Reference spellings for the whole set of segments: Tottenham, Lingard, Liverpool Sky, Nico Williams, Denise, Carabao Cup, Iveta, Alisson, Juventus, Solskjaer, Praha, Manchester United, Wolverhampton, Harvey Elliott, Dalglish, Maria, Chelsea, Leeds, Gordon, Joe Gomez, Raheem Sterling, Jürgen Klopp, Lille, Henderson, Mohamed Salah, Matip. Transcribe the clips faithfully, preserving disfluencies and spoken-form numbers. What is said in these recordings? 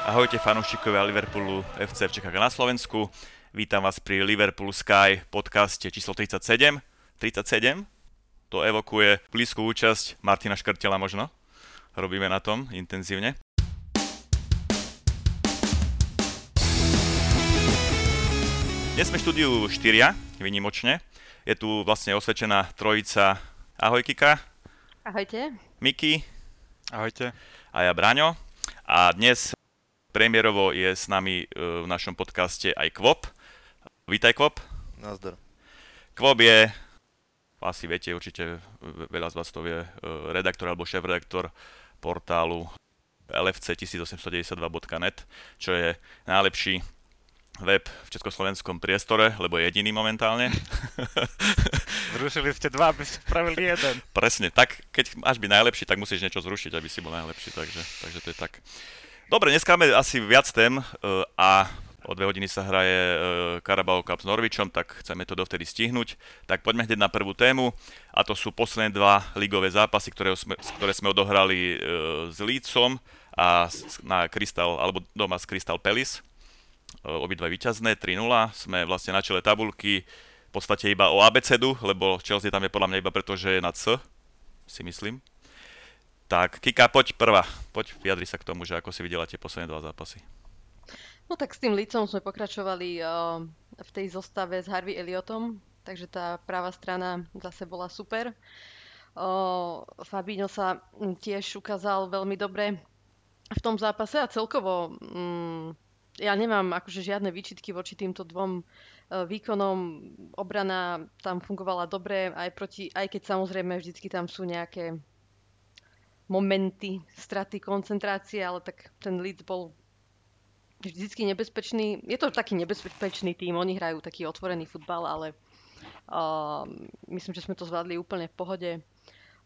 Ahojte fanúšikovia Liverpoolu ef cé v Čechách a na Slovensku. Vítam vás pri Liverpool Sky podcaste číslo tridsaťsedem. tridsaťsedem? To evokuje blízku účasť Martina Škrtela možno. Robíme na tom intenzívne. Dnes sme štúdiu štyria, vynimočne. Je tu vlastne osvedčená trojica. Ahoj Kika. Ahojte. Miki. Ahojte. A ja Braňo. A dnes premiérovo je s nami v našom podcaste aj Kvop. Vítaj, Kvop. Nazdar. Kvop je, asi viete, určite veľa z vás to vie, redaktor alebo šéf-redaktor portálu el ef cé tisíc osemsto deväťdesiatdva bodka net, čo je najlepší web v československom priestore, lebo je jediný momentálne. Zrušili ste dva, aby ste spravili jeden. Presne, tak keď máš byť najlepší, tak musíš niečo zrušiť, aby si bol najlepší, takže, takže to je tak. Dobre, dneska máme asi viac tém a o dve hodiny sa hraje Carabao Cup s Norwichom, tak chceme to dovtedy stihnúť. Tak poďme hneď na prvú tému a to sú posledné dva ligové zápasy, ktoré sme, ktoré sme odohrali s Leedsom a na Crystal, alebo doma s Crystal Palace. Obidva víťazné, tri nula. Sme vlastne na čele tabuľky v podstate iba o abecedu, lebo Chelsea tam je podľa mňa iba preto, že je na C, si myslím. Tak, Kika, poď prvá. Poď vyjadri sa k tomu, že ako si videla tie posledné dva zápasy. No tak s tým Leedsom sme pokračovali uh, v tej zostave s Harvey Elliotom, takže tá pravá strana zase bola super. Uh, Fabinho sa tiež ukázal veľmi dobre v tom zápase a celkovo um, ja nemám akože žiadne výčitky voči týmto dvom uh, výkonom. Obrana tam fungovala dobre, aj proti, aj keď samozrejme vždycky tam sú nejaké momenty straty koncentrácie, ale tak ten Leeds bol vždycky nebezpečný. Je to taký nebezpečný tým, oni hrajú taký otvorený futbal, ale uh, myslím, že sme to zvládli úplne v pohode.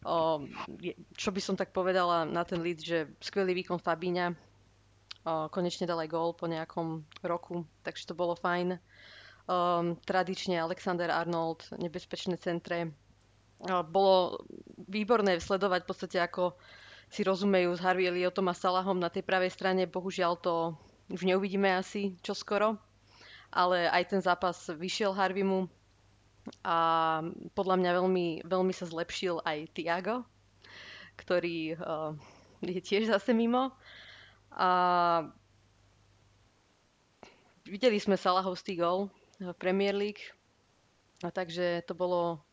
Uh, je, čo by som tak povedala na ten Leeds, že skvelý výkon Fabíňa, uh, konečne dal aj gól po nejakom roku, takže to bolo fajn. Um, tradične Alexander-Arnold, nebezpečné centre. Bolo výborné sledovať v podstate, ako si rozumejú s Harvey Elliotom a Salahom na tej pravej strane. Bohužiaľ to už neuvidíme asi čoskoro, ale aj ten zápas vyšiel Harveymu a podľa mňa veľmi, veľmi sa zlepšil aj Thiago, ktorý uh, je tiež zase mimo. A videli sme Salahovský gól v Premier League, a takže to bolo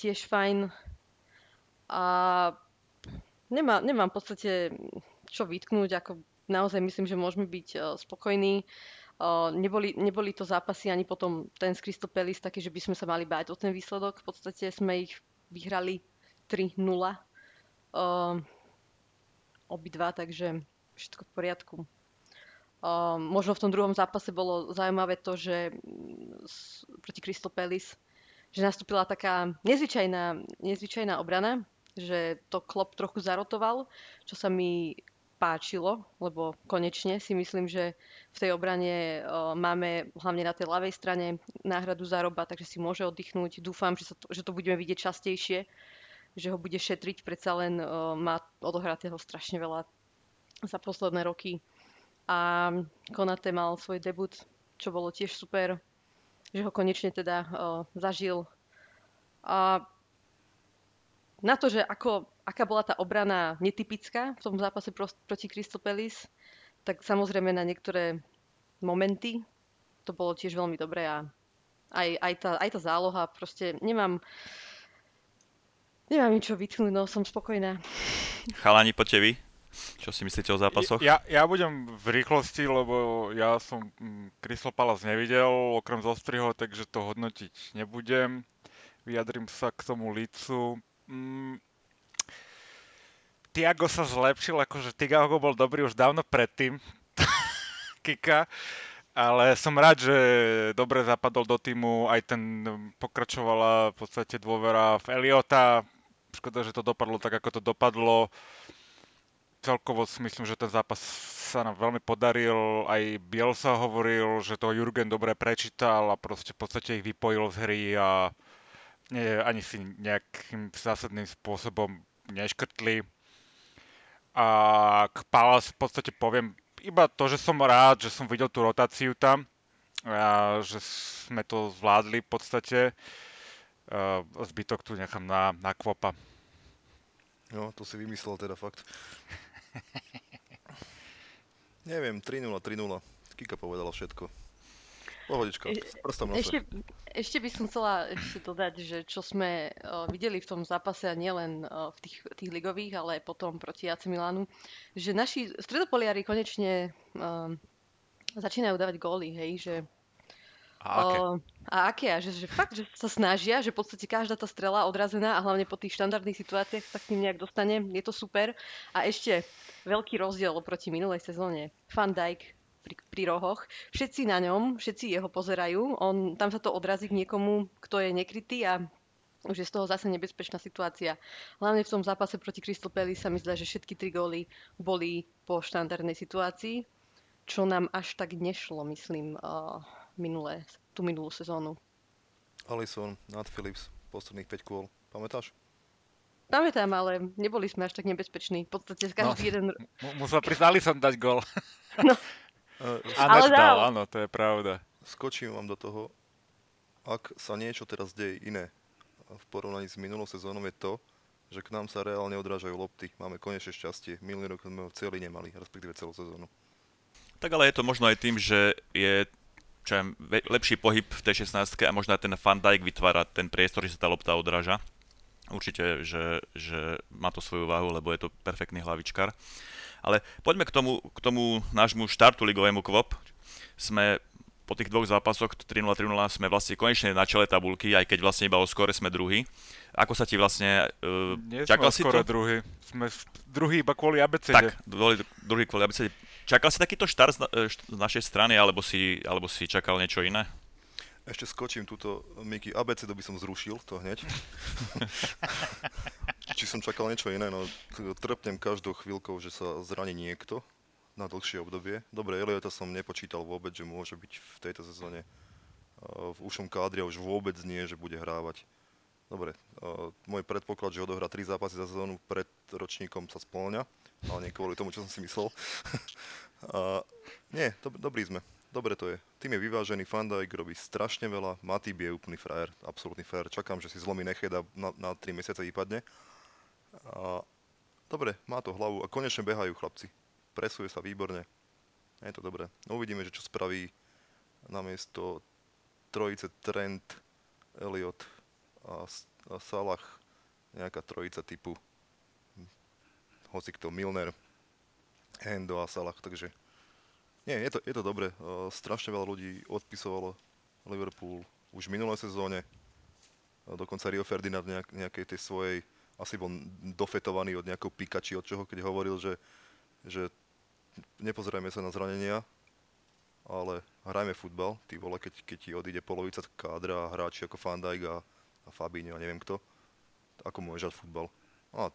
tiež fajn a nemá, nemám v podstate čo vytknúť, ako naozaj myslím, že môžeme byť spokojní. Neboli, neboli to zápasy ani potom ten z Crystal Palace taký, že by sme sa mali báť o ten výsledok. V podstate sme ich vyhrali tri nula obidva, takže všetko v poriadku. Možno v tom druhom zápase bolo zaujímavé to, že proti Crystal Palace že nastúpila taká nezvyčajná, nezvyčajná obrana, že to Klopp trochu zarotoval, čo sa mi páčilo, lebo konečne si myslím, že v tej obrane uh, máme hlavne na tej ľavej strane náhradu za Roba, takže si môže oddychnúť. Dúfam, že, sa to, že to budeme vidieť častejšie, že ho bude šetriť, predsa len uh, má odohratého strašne veľa za posledné roky. A Konate mal svoj debut, čo bolo tiež super, že ho konečne teda uh, zažil. A na to, že ako, aká bola tá obrana netypická v tom zápase pro, proti Crystal Palace, tak samozrejme na niektoré momenty to bolo tiež veľmi dobré a aj, aj, tá, aj tá záloha, proste nemám nemám ničo vytknúť, no som spokojná. Chalani, poďte vy. Čo si myslíte o zápasoch? Ja, ja budem v rýchlosti, lebo ja som Crystal Palace nevidel, okrem zostriho, takže to hodnotiť nebudem. Vyjadrím sa k tomu Leedsu. Mm. Thiago sa zlepšil, akože Thiago bol dobrý už dávno predtým, Kika, ale som rád, že dobre zapadol do týmu, aj ten pokračovala v podstate dôvera v Elliota. Škoda, že to dopadlo tak, ako to dopadlo. Celkovo si myslím, že ten zápas sa nám veľmi podaril, aj Bielsa hovoril, že to Jürgen dobre prečítal a proste v podstate ich vypojil z hry a nie, ani si nejakým zásadným spôsobom neškrtli. A k Palace v podstate poviem iba to, že som rád, že som videl tú rotáciu tam a že sme to zvládli v podstate. Zbytok tu nechám na, na Kloppa. No, to si vymyslel teda fakt. Neviem, tri nula, tri nula. Kika povedala všetko. Pohodička, prstom na ešte, ešte by som chcela ešte dodať, že čo sme uh, videli v tom zápase, a nielen uh, v tých, tých ligových, ale potom proti á cé Milanu, že naši stredopoliari konečne uh, začínajú dávať góly, hej, že... A aké? A aké? A že, že fakt, že sa snažia, že v podstate každá tá strela odrazená a hlavne po tých štandardných situáciách sa k tým nejak dostane. Je to super. A ešte veľký rozdiel oproti minulej sezóne. Van Dijk pri, pri rohoch. Všetci na ňom, všetci jeho pozerajú. On, tam sa to odrazí k niekomu, kto je nekrytý a už je z toho zase nebezpečná situácia. Hlavne v tom zápase proti Crystal Palace sa mi zdá, že všetky tri góly boli po štandardnej situácii, čo nám až tak nešlo, myslím, uh, minulé, tú minulú sezónu. Alisson, Nat Phillips, posledných päť kôl. Pamätáš? Pamätám, ale neboli sme až tak nebezpeční. V podstate každý no, jeden... M- musel prísť Alisson dať gól. No. Uh, ale dal, áno, to je pravda. Skočím vám do toho. Ak sa niečo teraz deje iné v porovnaní s minulou sezónou, je to, že k nám sa reálne odrážajú lopty. Máme konečne šťastie. Minulý rok sme ho celý nemali, respektíve celú sezónu. Tak ale je to možno aj tým, že je... čo je lepší pohyb v tej šestnástke a možno ten Van Dijk vytvára ten priestor, že sa tá lopta odráža. Určite, že, že má to svoju váhu, lebo je to perfektný hlavičkár. Ale poďme k tomu, k tomu nášmu štartu ligovému Kvop. Sme po tých dvoch zápasoch tri nula tri nula sme vlastne konečne na čele tabulky, aj keď vlastne iba o skóre sme druhý. Ako sa ti vlastne uh, čakal si to? Nie sme o skóre druhý. Sme druhý iba kvôli abecede. Tak, druhý kvôli abecede. Čakal si takýto štart z, na, št- z našej strany, alebo si, alebo si čakal niečo iné? Ešte skočím túto, Miky, á bé cé by som zrušil, to hneď. Či som čakal niečo iné, no trpnem každou chvíľkou, že sa zraní niekto na dlhšie obdobie. Dobre, Elliota som nepočítal vôbec, že môže byť v tejto sezóne v ušom kádri a už vôbec nie, že bude hrávať. Dobre, môj predpoklad, že odohrá tri zápasy za sezónu pred ročníkom sa spĺňa. Ale nie kvôli tomu, čo som si myslel. A, nie, to, dobrí sme. Dobre to je. Tým je vyvážený, Van Dijk robí strašne veľa, Matip je úplný frajer, absolútny frajer. Čakám, že si zlomí nechyd a na, na tri mesiace vypadne. A, dobre, má to hlavu a konečne behajú chlapci. Presuje sa výborne. Je to dobré. No, uvidíme, že čo spraví namiesto trojice Trent, Elliott a, a Salah nejaká trojica typu hocikto Milner, Hendo a Salah, takže... Nie, je to, je to dobre. Uh, strašne veľa ľudí odpisovalo Liverpool už v minulé sezóne. Uh, dokonca Rio Ferdinand nejak, nejakej tej svojej... Asi bol dofetovaný od nejakou pikači, od čoho, keď hovoril, že, že nepozerajme sa na zranenia, ale hrajme futbal. Ty vole, keď, keď ti odíde polovica kádra a hráči ako Van Dijk a, a Fabinho a neviem kto, ako môžeš hrať futbal. A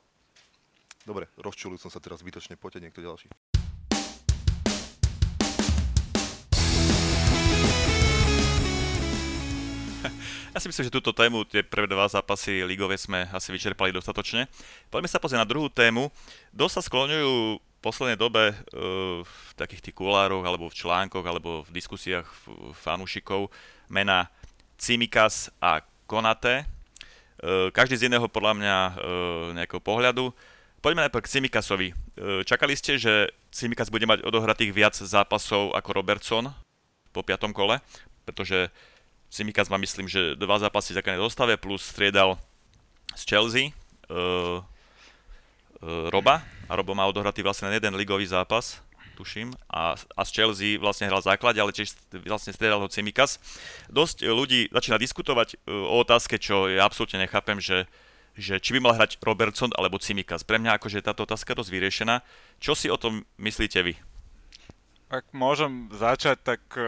dobre, rozčulil som sa teraz zbytočne, poďte niekto ďalší. Ja si myslím, že túto tému, tie prvé dva zápasy ligové sme asi vyčerpali dostatočne. Poďme sa pozrieť na druhú tému. Dosť sa skloňujú v poslednej dobe v takých tých kulároch, alebo v článkoch, alebo v diskusiách fanúšikov mená Cimicas a Konate. Každý z jedného podľa mňa nejakého pohľadu. Poďme najprv k Cimicasovi. Čakali ste, že Cimicas bude mať odohratých viac zápasov ako Robertson po piatom kole? Pretože Cimicas má, myslím, že dva zápasy v základnej dostave, plus striedal z Chelsea e, e, Roba. A Robo má odohratý vlastne jeden ligový zápas, tuším. A, a z Chelsea vlastne hral v základe, ale tiež vlastne striedal ho Cimicas. Dosť ľudí začína diskutovať o otázke, čo ja absolútne nechápem, že že či by mal hrať Robertson alebo Cimicas. Pre mňa akože je táto otázka dosť vyriešená. Čo si o tom myslíte vy? Ak môžem začať, tak e,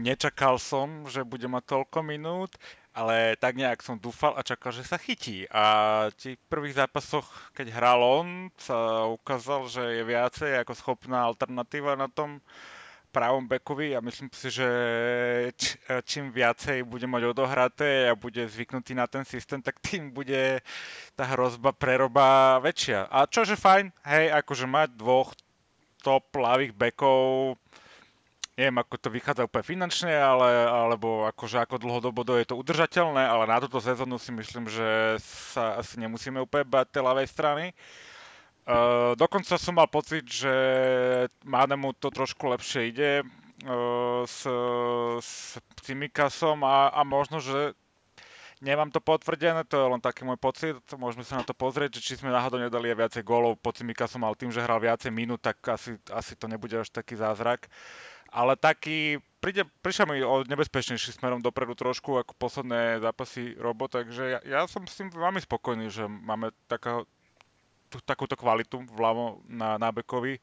nečakal som, že bude mať toľko minút, ale tak nejak som dúfal a čakal, že sa chytí. A v tých prvých zápasoch, keď hral on, sa ukázal, že je viacej ako schopná alternatíva na tom pravom backovi a myslím si, že č- čím viacej bude mať odohraté a bude zvyknutý na ten systém, tak tým bude tá hrozba preroba väčšia. A čože fajn, hej, akože mať dvoch top ľavých bekov, neviem ako to vychádza úplne finančne, ale, alebo akože ako dlhodobo je to udržateľné, ale na túto sezónu si myslím, že sa asi nemusíme úplne bať tej ľavej strany. Uh, dokonca som mal pocit, že Manemu to trošku lepšie ide uh, s, s Cimicasom a, a možno, že nemám to potvrdené, to je len taký môj pocit, môžeme sa na to pozrieť, že či sme náhodou nedali aj viacej gólov po Cimicasom, ale tým, že hral viacej minút, tak asi, asi to nebude až taký zázrak. Ale taký, príde, prišiel mi o nebezpečnejší smerom dopredu trošku ako posledné zápasy Robo, takže ja, ja som s tým veľmi spokojný, že máme taká, tú, takúto kvalitu vľavo na, na bekovi.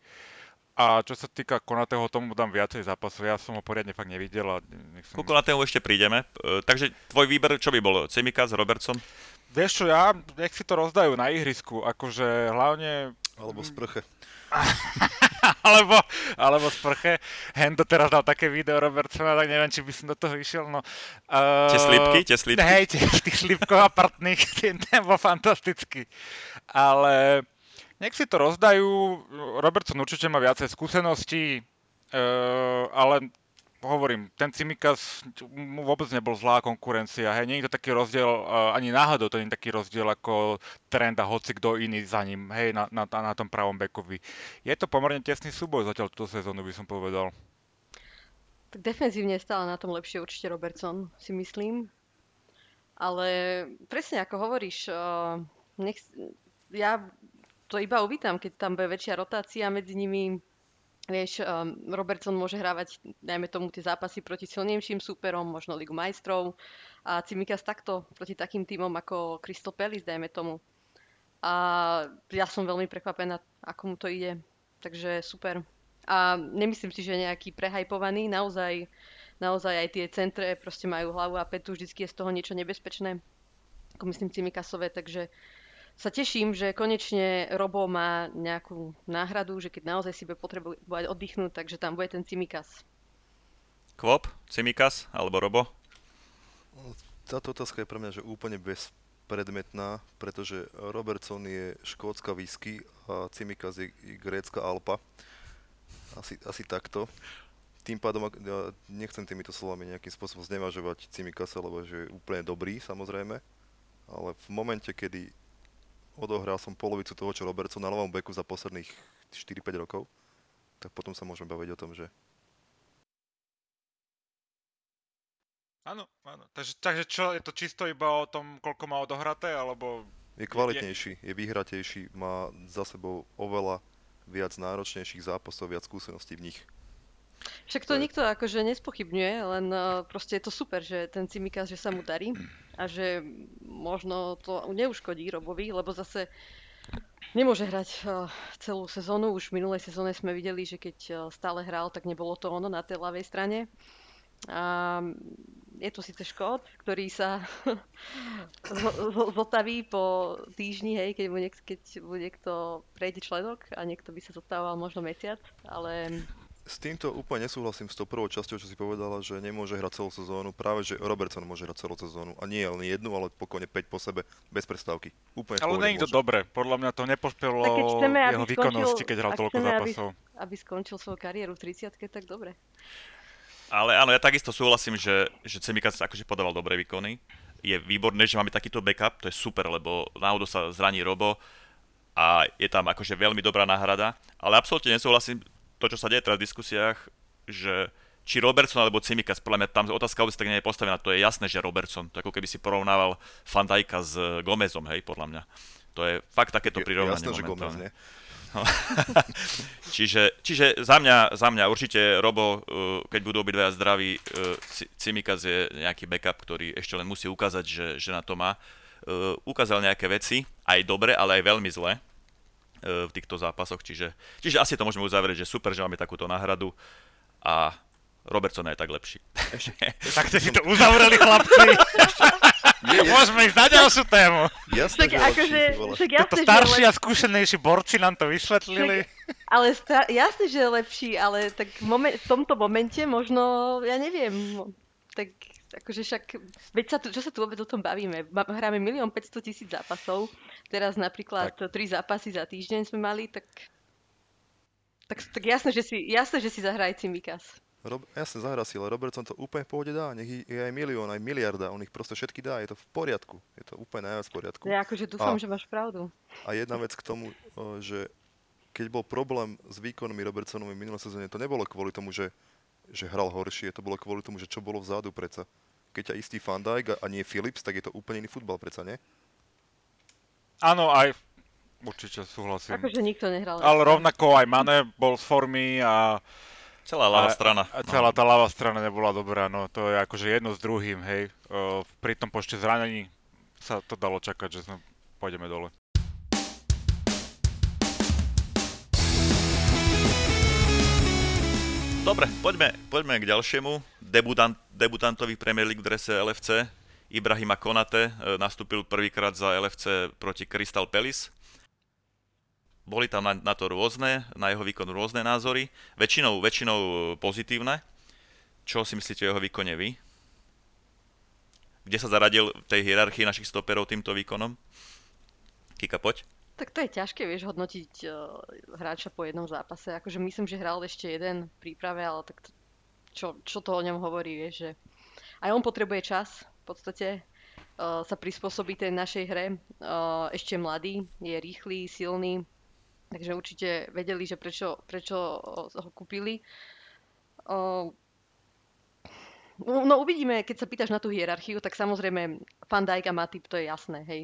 A čo sa týka Konateho, tomu dám viacej zápasov, ja som ho poriadne fakt nevidel. A nechcem... Ku Konateho ešte prídeme, e, takže tvoj výber čo by bol? Cimicas, Robertson? Vieš čo, ja, nech si to rozdajú na ihrisku, akože hlavne... Alebo sprche. alebo, alebo sprche. Hendo teraz dal také video Robertsona, tak neviem, či by som do toho išiel, no... Uh, tie slípky, tie slípky. Hej, tých slípkov a partných, ten bol fantastický. Ale nech si to rozdajú, Robertson určite má viacej skúseností, uh, ale hovorím, ten Cimicas mu vôbec nebol zlá konkurencia, hej, nie je to taký rozdiel, uh, ani náhodou to nie je taký rozdiel ako Trent a hoci kto iný za ním, hej, na, na, na tom pravom bekovi. Je to pomerne tesný súboj zatiaľ túto sezónu, by som povedal. Tak defenzívne stále na tom lepšie určite Robertson, si myslím. Ale presne ako hovoríš, uh, nech, ja to iba uvítam, keď tam bude väčšia rotácia medzi nimi. Vieš, um, Robertson môže hrávať, najmä tomu, tie zápasy proti silnejším súperom, možno Ligu majstrov. A Cimicas takto, proti takým tímom ako Crystal Palace, dajme tomu. A ja som veľmi prekvapená, ako mu to ide. Takže super. A nemyslím si, že nejaký prehajpovaný, naozaj, naozaj aj tie centre proste majú hlavu a petu, vždycky je z toho niečo nebezpečné. Ako myslím Cimicasové, takže... sa teším, že konečne Robo má nejakú náhradu, že keď naozaj si bude potrebovať oddychnúť, takže tam bude ten Cimicas. Klopp, Cimicas alebo Robo? Táto otázka je pre mňa že úplne bezpredmetná, pretože Robertson je škótska whisky a Cimicas je grécka Alpa. Asi, asi takto. Tým pádom ja nechcem týmito slovami nejakým spôsobom znevažovať Cimicasa, lebo že je úplne dobrý, samozrejme. Ale v momente, kedy odohral som polovicu toho, čo Robertson na ľavom beku za posledných štyri päť rokov, tak potom sa môžeme baviť o tom, že... Áno, áno. Takže, takže čo, je to čisto iba o tom, koľko má odohraté, alebo... Je kvalitnejší, je vyhratejší, má za sebou oveľa viac náročnejších zápasov, viac skúseností v nich. Však to, to je... nikto akože nespochybňuje, len proste je to super, že ten Cimicas, že sa mu darí a že možno to neuškodí Robovi, lebo zase nemôže hrať celú sezónu. Už v minulej sezóne sme videli, že keď stále hral, tak nebolo to ono na tej ľavej strane. A je to síce Škót, ktorý sa zotaví po týždni, hej, keď mu niekto, keď mu niekto prejde členok a niekto by sa zotával možno mesiac, ale... S týmto úplne nesúhlasím s tou prvou časťou, čo si povedala, že nemôže hrať celú sezónu. Práve že Robertson môže hrať celú sezónu. A nie len jednu, ale pokojne päť po sebe, bez prestávky. Úplne. Ale nie je to dobre. Podľa mňa to nepošpelo jeho výkonnosti, keď hral toľko zápasov. Aby, aby skončil svoju kariéru v tridsiatke, tak dobre. Ale áno, ja takisto súhlasím, že, že Cimicas akože podával dobré výkony. Je výborné, že máme takýto backup, to je super, lebo náhodou sa zraní Robo a je tam akože veľmi dobrá náhrada. Ale absolútne nesúhlasím to, čo sa deje teraz v diskusiách, že či Robertson alebo Cimicas, podľa mňa tam otázka vôbec tak nie je postavená, to je jasné, že Robertson, to ako keby si porovnával Van Dijka s Gomezom, hej, podľa mňa. To je fakt takéto prirovnanie momentálne. Jasné, že Gomez, nie? No. čiže, čiže za mňa, za mňa určite Robo, keď budú obidvaja zdraví, Cimicas je nejaký backup, ktorý ešte len musí ukázať, že, že na to má. Ukázal nejaké veci, aj dobre, ale aj veľmi zlé v týchto zápasoch, čiže, čiže asi to môžeme uzavrieť, že super, že máme takúto náhradu a Robertson je tak lepší. Ešte, ešte, tak ste si to uzavreli, chlapci! Nie, nie. Môžeme ísť na ďalšiu tému! Jasne, tak, že akože, lepší. Jasne, Toto starší že a skúsenejší borci nám to vysvetlili. Tak, ale star- jasne, že je lepší, ale tak momen- v tomto momente možno, ja neviem, tak akože však, veď sa tu, čo sa tu vôbec o tom bavíme? Hráme milión päťstotisíc zápasov. Teraz napríklad tak. tri zápasy za týždeň sme mali, tak... Tak, tak jasné, že si, jasné, že si zahrá aj Cimicas. Rob, jasne zahrá si, ale Robertson to úplne v pohode dá. Nech je aj milión, aj miliarda. On ich proste všetky dá. Je to v poriadku. Je to úplne najviac v poriadku. Ja akože dúfam, a, že máš pravdu. A jedna vec k tomu, že keď bol problém s výkonmi Robertsonovi v minulé sezóne, to nebolo kvôli tomu, že, že hral horšie. To bolo kvôli tomu, že čo bolo vzadu preca. Keď ťa istý Van Dijk a nie Phillips, tak je to úplne iný futbal preca, nie? Áno, aj určite súhlasím. Akože nikto nehral. Ale rovnako aj Mane bol z formy a... Celá ľavá strana. A celá tá ľavá strana nebola dobrá, no to je akože jedno s druhým, hej. Uh, pri tom počte zranení sa to dalo čakať, že sme pôjdeme dole. Dobre, poďme, poďme k ďalšiemu. Debutant, debutantový Premier League v drese el ef cé. Ibrahima Konate nastúpil prvýkrát za el ef cé proti Crystal Palace. Boli tam na, na to rôzne, na jeho výkon rôzne názory, väčšinou, väčšinou pozitívne. Čo si myslíte o jeho výkone vy? Kde sa zaradil v tej hierarchii našich stoperov týmto výkonom? Kika, poď. Tak to je ťažké, vieš, hodnotiť uh, hráča po jednom zápase. Akože myslím, že hral ešte jeden v príprave, ale tak to, čo, čo to o ňom hovorí, vieš, že aj on potrebuje čas v podstate uh, sa prispôsobí tej našej hre. Uh, ešte mladý, je rýchly, silný. Takže určite vedeli, že prečo, prečo ho kúpili. No uvidíme, keď sa pýtaš na tú hierarchiu, tak samozrejme Van Dijk a Matip, to je jasné, hej.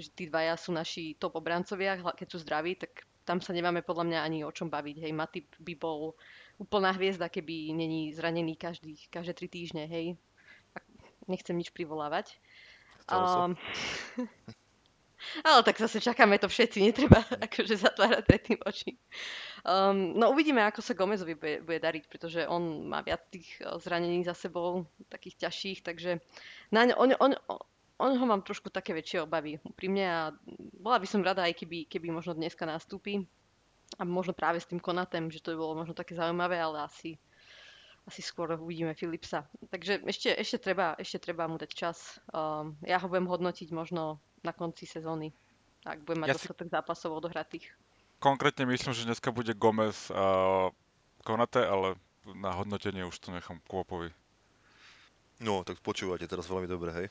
Že tí dvaja sú naši top obrancovia, keď sú zdraví, tak tam sa nemáme podľa mňa ani o čom baviť, hej. Matip by bol úplná hviezda, keby není zranený každý, každé tri týždne, hej. Nechcem nič privolávať. Ale tak zase čakáme to všetci, netreba akože zatvárať predtým oči. Um, no uvidíme, ako sa Gomezovi bude, bude dariť, pretože on má viac tých zranení za sebou, takých ťažších, takže na, on, on, on ho mám trošku také väčšie obavy pri mne a bola by som rada, aj keby, keby možno dneska nastúpi a možno práve s tým Konatem, že to by bolo možno také zaujímavé, ale asi, asi skôr uvidíme Philipsa. Takže ešte, ešte, treba, ešte treba mu dať čas. Um, ja ho budem hodnotiť možno na konci sezóny, ak budem mať ja dostatok si... zápasov odohratých. Konkrétne myslím, že dneska bude Gomez a Konate, ale na hodnotenie už to nechám Kloppovi. No, tak počúvate teraz veľmi dobre, hej.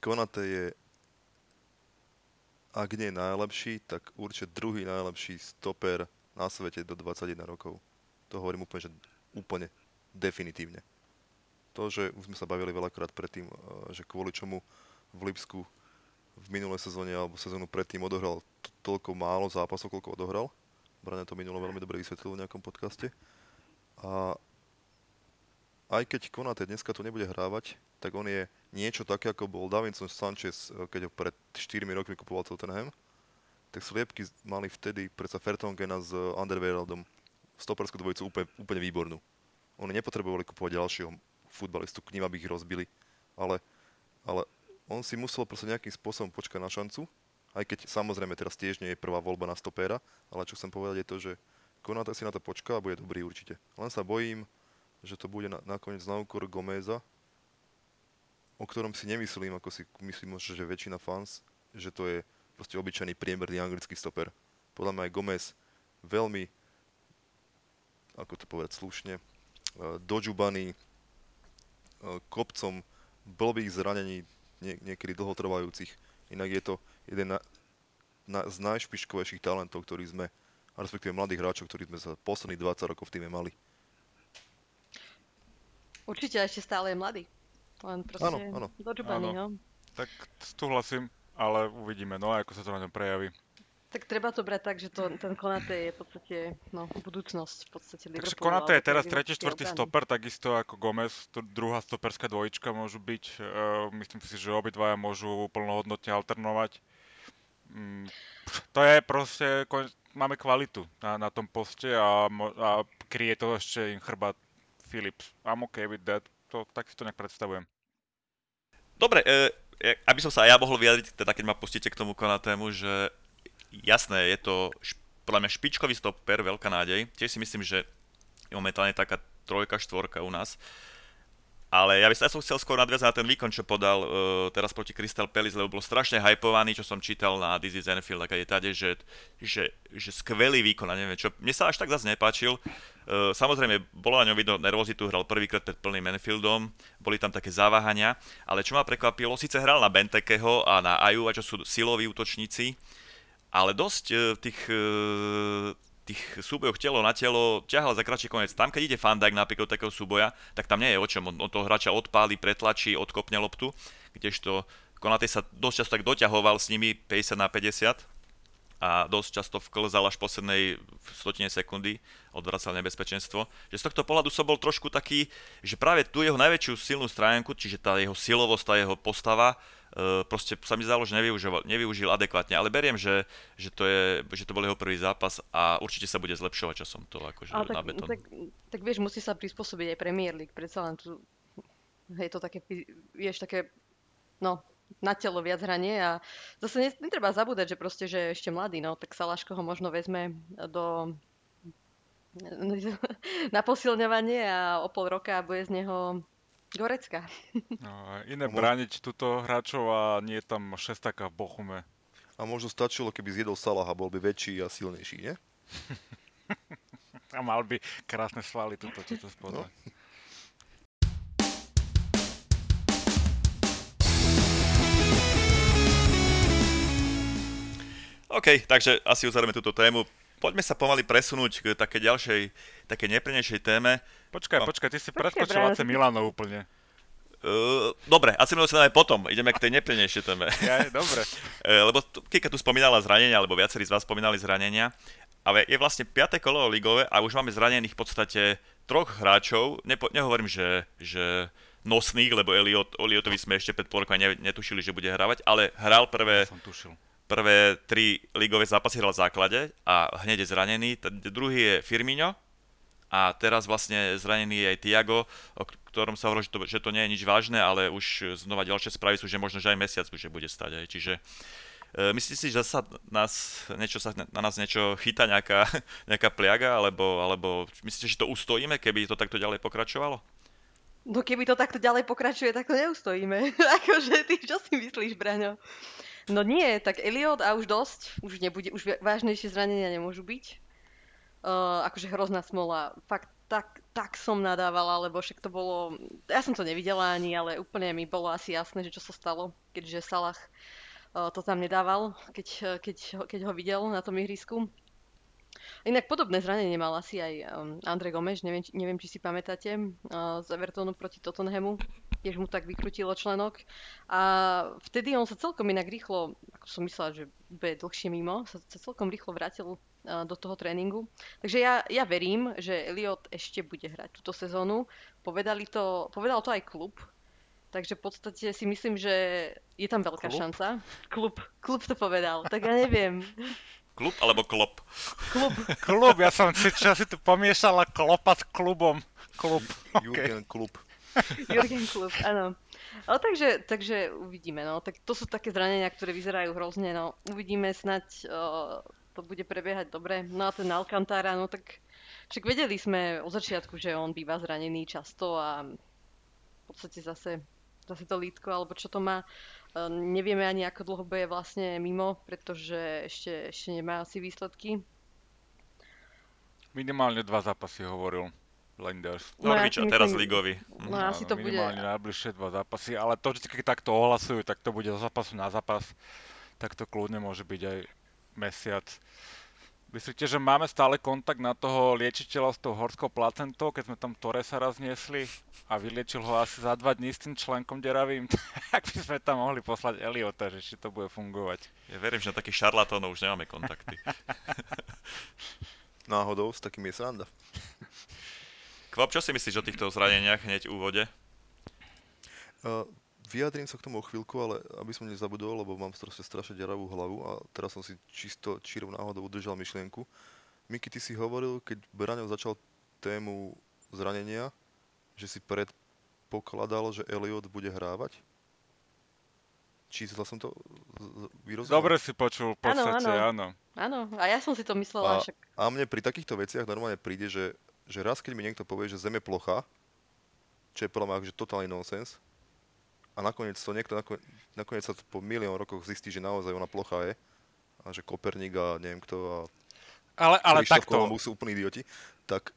Konate je, ak nie najlepší, tak určite druhý najlepší stoper na svete do dvadsaťjeden rokov. To hovorím úplne, že úplne definitívne. To, že už sme sa bavili veľakrát predtým, že kvôli čomu v Lipsku v minulej sezóne alebo sezónu predtým odohral toľko málo zápasov, koľko odohral. Braňa to minulo veľmi dobre vysvetlil v nejakom podcaste. A aj keď Konate dneska to nebude hrávať, tak on je niečo také, ako bol Davinson Sanchez, keď ho pred štyrmi rokmi kupoval Tottenham. Tak sliepky mali vtedy predsa Vertongena s Underweiraldom stoperskú dvojicu úplne, úplne výbornú. Oni nepotrebovali kupovať ďalšieho futbalistu k ním, aby ich rozbili, ale, ale on si musel proste nejakým spôsobom počkať na šancu, aj keď samozrejme teraz tiež nie je prvá voľba na stopéra, ale čo chcem povedať je to, že Konate si na to počká a bude dobrý určite. Len sa bojím, že to bude na, nakoniec na úkor Gomeza, o ktorom si nemyslím, ako si myslím možno, že väčšina fans, že to je proste obyčajný priemerný anglický stoper. Podľa mňa aj Gomez veľmi, ako to povedať slušne, dožubaný, kopcom blbých zranení, nie, niekedy dlhotrvajúcich. Inak je to jeden na, na, z najšpičkovejších talentov, ktorý sme, a respektíve mladých hráčov, ktorí sme za posledných dvadsať rokov v týme mali. Určite ešte stále je mladý. Len proste áno, áno. Dožubaný, áno. No. Tak súhlasím, ale uvidíme, no ako sa to na tom prejaví. Tak treba to brať tak, že to, ten Konate je v podstate, no, budúcnosť v podstate Liverpoolu. Takže Konate je teraz tretí, štvrtý stoper, takisto ako Gomez, druhá stoperská dvojička môžu byť. Uh, myslím si, že obidvaja môžu plnohodnotne alternovať. Mm, to je proste, máme kvalitu na, na tom poste a, a kryje to ešte im chrbát Phillips. I'm okay with that, to, tak si to nejak predstavujem. Dobre, e, aby som sa aj ja mohol vyjadriť, teda keď ma pustíte k tomu Konatému, že jasné, je to podľa mňa špičkový stoper, veľká nádej. Tiež si myslím, že je momentálne taká trojka, štvorka u nás. Ale ja by som chcel skôr nadviazať na ten výkon, čo podal uh, teraz proti Crystal Palace, lebo bol strašne hypovaný, čo som čítal na This is Anfield, a keď je tady, že, že, že skvelý výkon, a neviem čo, mne sa až tak zase nepáčil. Uh, samozrejme, bolo na ňom vidno nervozitu, hral prvýkrát pred plným Anfieldom, boli tam také zaváhania, ale čo ma prekvapilo, síce hral na Bentekeho a na Aju, a čo sú siloví útočníci, ale dosť uh, tých... Uh, tých súbojov telo na telo ťahal za kratší koniec. Tam, keď ide Van Dijk napríklad takého súboja, tak tam nie je o čom. On, on toho hráča odpáli, pretlačí, odkopne loptu, kdežto Konate sa dosť často tak doťahoval s nimi päťdesiat na päťdesiat a dosť často vklzal až v poslednej stotine sekundy, odvracal nebezpečenstvo. Že z tohto pohľadu som bol trošku taký, že práve tú jeho najväčšiu silnú stránku, čiže tá jeho silovosť, tá jeho postava, Uh, proste sa mi zdalo, že nevyužil, nevyužil adekvátne, ale beriem, že, že, to je, že to bol jeho prvý zápas a určite sa bude zlepšovať časom to akože tak, na betón. Tak, tak vieš, musí sa prispôsobiť aj Premier League, predsa len tu je to také, vieš, také, no, na telo viac hranie a zase netreba zabúdať, že proste, že ešte mladý, no, tak Salaško ho možno vezme do... na posilňovanie a o pol roka bude z neho... Gorecka. No, iné brániť túto hráčov a nie je tam šestáka v Bochume. A možno stačilo, keby zjedol Salaha, bol by väčší a silnejší, nie? A mal by krásne svaly túto, čo to spodne. No. OK, takže asi uzavrieme túto tému. Poďme sa pomaly presunúť k také ďalšej, také neprenejšej téme. Počkaj, no. počkaj, ty si predpočil á cé Milano úplne. Uh, dobre, á cé Milano sa dáme potom, ideme k tej neprenejšej téme. Ja, dobre. Lebo Kika tu spomínala zranenia, alebo viacerí z vás spomínali zranenia. Ale je vlastne piate kolo ligové a už máme zranených v podstate troch hráčov. Nepo, nehovorím, že, že nosných, lebo Elliott, Elliotovi sme ešte pred pol rokom ne, netušili, že bude hrávať, ale hral prvé... Ja som tušil. Prvé tri ligové zápasy hral v základe a hneď je zranený. Druhý je Firmino a teraz vlastne zranený je aj Thiago, o ktorom sa hovorí, že to, že to nie je nič vážne, ale už znova ďalšie správy sú, že možno, že aj mesiac už bude stať. Aj. Čiže e, myslíte si, že sa nás niečo, sa na nás niečo chytá, nejaká, nejaká pliaga, alebo, alebo myslíte, že to ustojíme, keby to takto ďalej pokračovalo? No keby to takto ďalej pokračuje, tak to neustojíme. Akože ty čo si myslíš, Braňo? No nie, tak Elliott a už dosť, už nebude, už vážnejšie zranenia nemôžu byť. Uh, akože hrozná smola, fakt tak, tak som nadávala, lebo však to bolo, ja som to nevidela ani, ale úplne mi bolo asi jasné, že čo sa stalo, keďže Salah uh, to tam nedával, keď, keď, keď ho videl na tom ihrisku. Inak podobné zranenie mal asi aj Andrej Gomez, neviem, neviem či si pamätáte, uh, z Evertonu proti Tottenhamu. Tiež mu tak vykrutilo členok a vtedy on sa celkom inak rýchlo, ako som myslela, že bude dlhšie mimo, sa celkom rýchlo vrátil do toho tréningu. Takže ja, ja verím, že Elliott ešte bude hrať túto sezónu. Povedali to, povedal to aj klub, takže v podstate si myslím, že je tam veľká klub? šanca. Klub, klub to povedal, tak ja neviem. Klub alebo klop? Klub. Klub, ja som si, čo si tu pomiešala klopa s klubom. Klub, okej. Okay. Klub. Jürgen Klopp, áno. Ale takže, takže uvidíme, no. Tak to sú také zranenia, ktoré vyzerajú hrozne, no. Uvidíme, snať uh, to bude prebiehať dobre. No a ten Alcantara, no tak... Však vedeli sme od začiatku, že on býva zranený často a v podstate zase, zase to lítko, alebo čo to má. Uh, nevieme ani, ako dlho bude vlastne mimo, pretože ešte, ešte nemá asi výsledky. Minimálne dva zápasy hovoril. Blinders. Norwich a teraz ligový. No asi to bude. Minimálne najbližšie dva zápasy, ale to vždy, keď takto ohlasujú, tak to bude zo zápasu na zápas. Tak to kľudne môže byť aj mesiac. Myslíte, že máme stále kontakt na toho liečiteľa s tou horskou placentou, keď sme tam Torresa raz niesli a vyliečil ho asi za dva dní s tým členkom deravým, tak by sme tam mohli poslať Elliotta, že či to bude fungovať. Ja verím, že na takých šarlatónov už nemáme kontakty. Náhodou, s takým je sranda. Kvap, čo si myslíš o týchto zraneniach hneď v úvode? Uh, vyjadrím sa k tomu o chvíľku, ale aby som nezabudol, lebo mám proste strašne deravú hlavu a teraz som si čisto čirou náhodou udržal myšlienku. Miky, ty si hovoril, keď Braňo začal tému zranenia, že si predpokladal, že Elliott bude hrávať? Čísla som to vyrozumel? Dobre si počul, v podstate, áno. Áno, a ja som si to myslela. A, však... a mne pri takýchto veciach normálne príde, že že raz, keď mi niekto povie, že Zem je plochá, čo je podľa mňa akože totálny nonsens. A nakoniec to niekto, nakoniec sa po milión rokoch zistí, že naozaj ona plocha je. A že Koperník a neviem kto a... Ale, ale takto. Sú úplní idioti. Tak,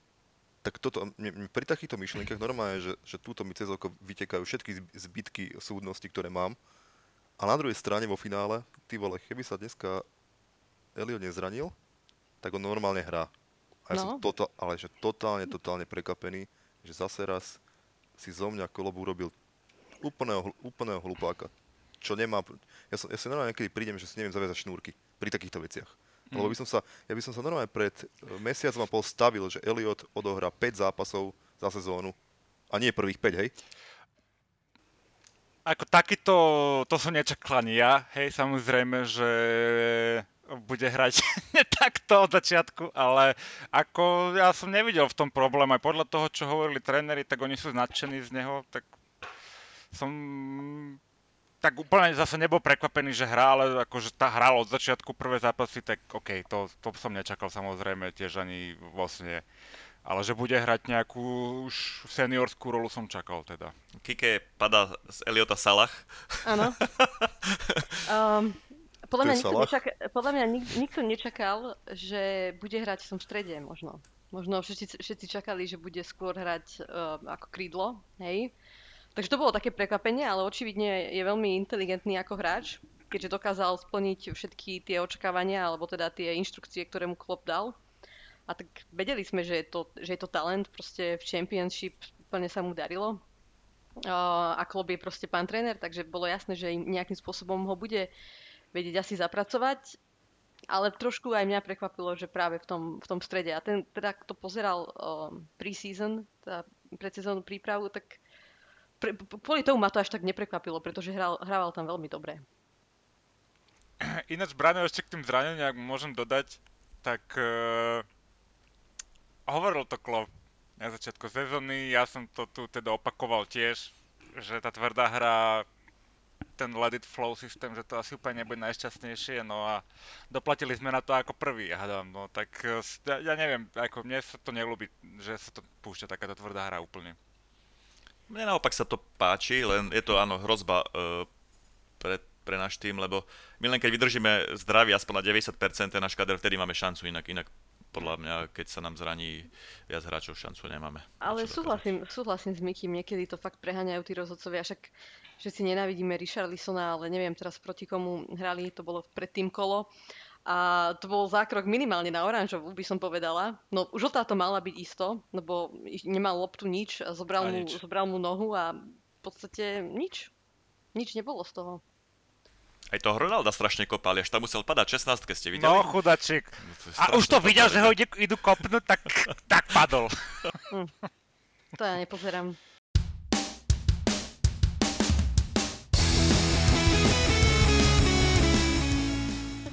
tak toto, mne, pri takýchto myšlienkach normálne je, že, že túto mi cez oko vytekajú všetky zbytky súdnosti, ktoré mám. A na druhej strane vo finále, ty vole, keby sa dneska Elliot nezranil, tak on normálne hrá. A ja no. som totál, ale že totálne, totálne prekapený, že zase raz si zo mňa Klopp urobil úplného, úplného hlupáka. Čo nemá... Ja, som, ja si normálne niekedy prídem, že si neviem zaviazať šnúrky pri takýchto veciach. Mm. Lebo by som sa, ja by som sa normálne pred mesiacom a pol stavil, že Elliot odohrá päť zápasov za sezónu. A nie prvých päť, hej? Ako takýto, to som nečakal ani ja, hej, samozrejme, že bude hrať takto od začiatku, ale ako ja som nevidel v tom problém, aj podľa toho, čo hovorili tréneri, tak oni sú nadšení z neho, tak som tak úplne zase nebol prekvapený, že hrá, ale akože tá hral od začiatku prvé zápasy, tak okej, okay, to, to som nečakal samozrejme tiež ani vlastne. Ale že bude hrať nejakú už seniorskú rolu som čakal teda. Kike padá z Elliota Salah. Áno. um, podľa, podľa mňa nik, nikto nečakal, že bude hrať som v strede možno. Možno všetci, všetci čakali, že bude skôr hrať uh, ako krídlo, hej. Takže to bolo také prekvapenie, ale očividne je veľmi inteligentný ako hráč, keďže dokázal splniť všetky tie očakávania, alebo teda tie inštrukcie, ktoré mu Klopp dal. A tak vedeli sme, že je to, že je to talent, proste v Championship úplne sa mu darilo. Uh, a Klopp je proste pán tréner, takže bolo jasné, že im nejakým spôsobom ho bude vedieť asi zapracovať. Ale trošku aj mňa prekvapilo, že práve v tom, v tom strede. A ten, teda kto pozeral uh, pre-season, teda predsezónnu prípravu, tak pre, kvôli tomu ma to až tak neprekvapilo, pretože hral, hrával tam veľmi dobre. Ináč, Brano, ešte k tým zraneniam, ak môžem dodať, tak... Uh... Hovoril to Klopp na začiatku sezóny, ja som to tu teda opakoval tiež, že tá tvrdá hra, ten let it flow systém, že to asi úplne nebude najšťastnejšie, no a doplatili sme na to ako prvý, hádam, no tak ja, ja neviem, ako mne sa to neľúbi, že sa to púšťa takáto tvrdá hra úplne. Mne naopak sa to páči, len je to áno hrozba uh, pre, pre náš tým, lebo my len keď vydržíme zdraví aspoň na deväťdesiat percent ten náš kader, vtedy máme šancu, inak inak. Podľa mňa, keď sa nám zraní viac hráčov, šancu nemáme. Ale súhlasím, súhlasím s Mikim, niekedy to fakt preháňajú tí rozhodcovia, však všetci nenávidíme Richarlisona, ale neviem teraz proti komu hrali, to bolo predtým kolo. A to bol zákrok minimálne na oranžovú, by som povedala. No žltá to mala byť isto, lebo nemal loptu nič a zobral, a nič. Mu, zobral mu nohu a v podstate nič. Nič nebolo z toho. Aj toho Ronalda strašne kopali, až tam musel padať šestnástke, ste videli? No, chudačik. No, a už to videl, že ho ide, idú kopnúť, tak, tak padol. Hm. To ja nepozerám.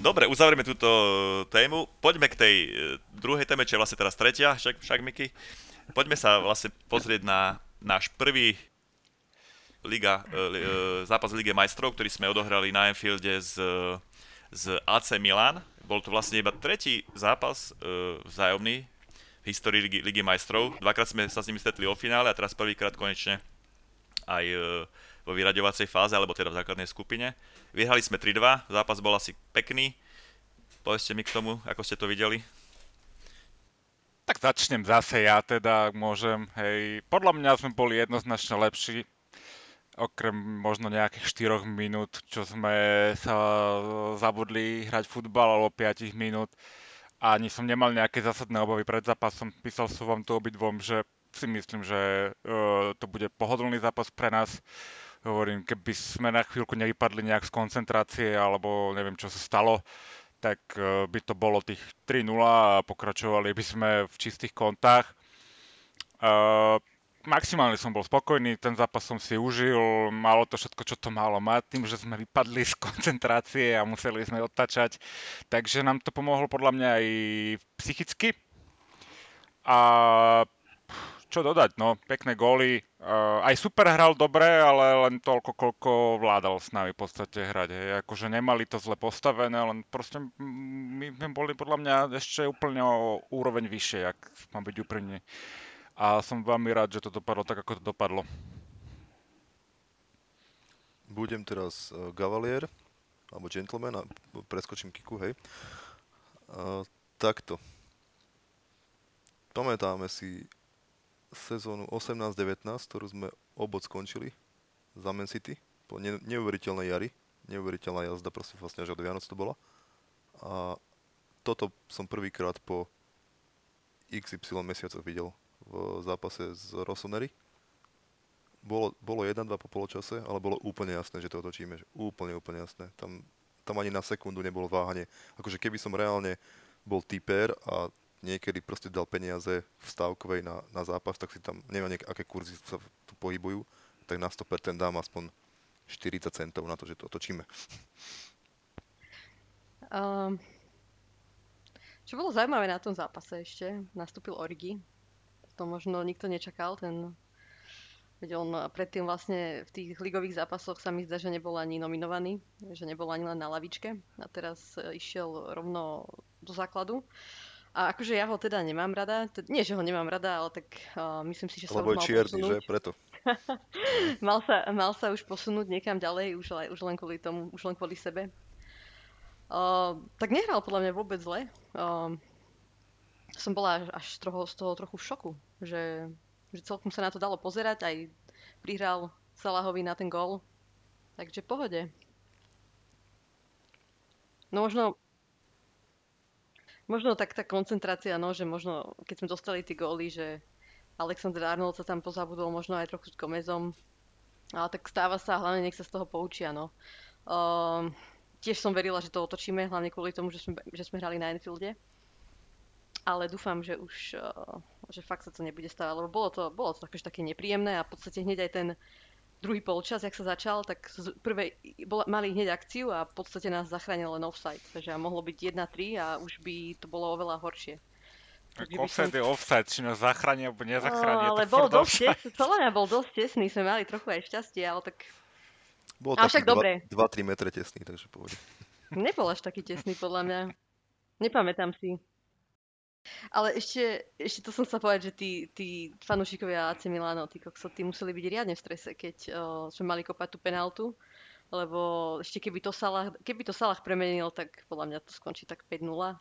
Dobre, uzavrieme túto tému. Poďme k tej druhej téme, čo je vlastne teraz tretia, však, však Miky. Poďme sa vlastne pozrieť na náš prvý Liga, zápas Líge majstrov, ktorý sme odohrali na Anfielde z, z á cé Milan. Bol to vlastne iba tretí zápas vzájomný v histórii Lígy, Lígy majstrov. Dvakrát sme sa s nimi stretli o finále a teraz prvýkrát konečne aj vo vyraďovacej fáze, alebo teda v základnej skupine. Vyhrali sme tri dva, zápas bol asi pekný. Povedzte mi k tomu, ako ste to videli. Tak začnem zase ja teda, môžem. Hej. Podľa mňa sme boli jednoznačne lepší. Okrem možno nejakých štyroch minút, čo sme sa zabudli hrať futbal, alebo piatich minút. Ani som nemal nejaké zásadné obavy pred zápasom. Písal som vám tu obidvom, že si myslím, že uh, to bude pohodlný zápas pre nás. Hovorím, keby sme na chvíľku nevypadli nejak z koncentrácie, alebo neviem, čo sa stalo, tak uh, by to bolo tých tri nula a pokračovali by sme v čistých kontách. Uh, Maximálne som bol spokojný, ten zápas som si užil, malo to všetko, čo to malo mať, tým, že sme vypadli z koncentrácie a museli sme odtačať, takže nám to pomohlo podľa mňa aj psychicky. A čo dodať, no, pekné góly, aj super hral dobre, ale len toľko, koľko vládal s nami v podstate hrať, hej, akože nemali to zle postavené, len proste my boli podľa mňa ešte úplne o úroveň vyššie, ak mám byť úprimný. a som veľmi rád, že to dopadlo tak, ako to dopadlo. Budem teraz uh, Cavalier, alebo Gentleman, a preskočím Kiku, hej. Uh, takto. Pamätáme si sezónu osemnásť devätnásť, ktorú sme obod skončili za Man City, po ne- neuveriteľnej jari. Neuveriteľná jazda, proste vlastne až od Vianoc to bola. A toto som prvýkrát po iks ypsilon mesiacoch videl v zápase z Rossoneri. Bolo, bolo jeden dva po poločase, ale bolo úplne jasné, že to otočíme. Že úplne, úplne jasné. Tam, tam ani na sekundu nebolo váhanie. Akože keby som reálne bol typer a niekedy proste dal peniaze v stávkovej na, na zápas, tak si tam, neviem, niek- aké kurzy sa tu pohybujú, tak na sto percent dám aspoň štyridsať centov na to, že to otočíme. Um, čo bolo zaujímavé na tom zápase ešte, nastúpil Origi. To možno nikto nečakal, ten, veď on predtým vlastne v tých ligových zápasoch sa mi zdá, že nebol ani nominovaný, že nebol ani len na lavičke a teraz išiel rovno do základu. A akože ja ho teda nemám rada, T- nie že ho nemám rada, ale tak uh, myslím si, že sa lebo už mal čierny, posunúť. Lebo je čierny, že? Preto. mal, sa, mal sa už posunúť niekam ďalej, už, už len kvôli tomu, už len kvôli sebe. Uh, tak nehral podľa mňa vôbec zle. Uh, som bola až, až troho, z toho trochu v šoku, že, že celkom sa na to dalo pozerať, aj prihral Salahovi na ten gól. Takže pohode. No možno... Možno tak tá koncentrácia, no, že možno, keď sme dostali tie góly, že Alexander-Arnold sa tam pozabudol možno aj trochu s Gomezom. Ale tak stáva sa, hlavne nech sa z toho poučia, no. Uh, tiež som verila, že to otočíme, hlavne kvôli tomu, že sme, že sme hrali na Anfielde. Ale dúfam, že už, uh, že fakt sa to nebude stávať, lebo bolo to, bolo to akože také nepríjemné a v podstate hneď aj ten druhý polčas, jak sa začal, tak z prvej bola, mali hneď akciu a v podstate nás zachránil len offside. Takže mohlo byť jedna tri a už by to bolo oveľa horšie. Takže offside som... je offside, či nás zachránia alebo nezachránia. No, ale bol dosť tesný, celé mňa bol dosť tesný, sme mali trochu aj šťastie, ale tak... Bol až taký dva tri metre tesný, takže povede. Nebol až taký tesný, podľa mňa. Nepamätám si. Ale ešte, ešte to som sa povedať, že tí, tí fanúšikovia á cé Milano, tí koksoty museli byť riadne v strese, keď uh, sme mali kopať tú penáltu, lebo ešte keby to Salah, keby to Salah premenil, tak podľa mňa to skončí tak päť nula.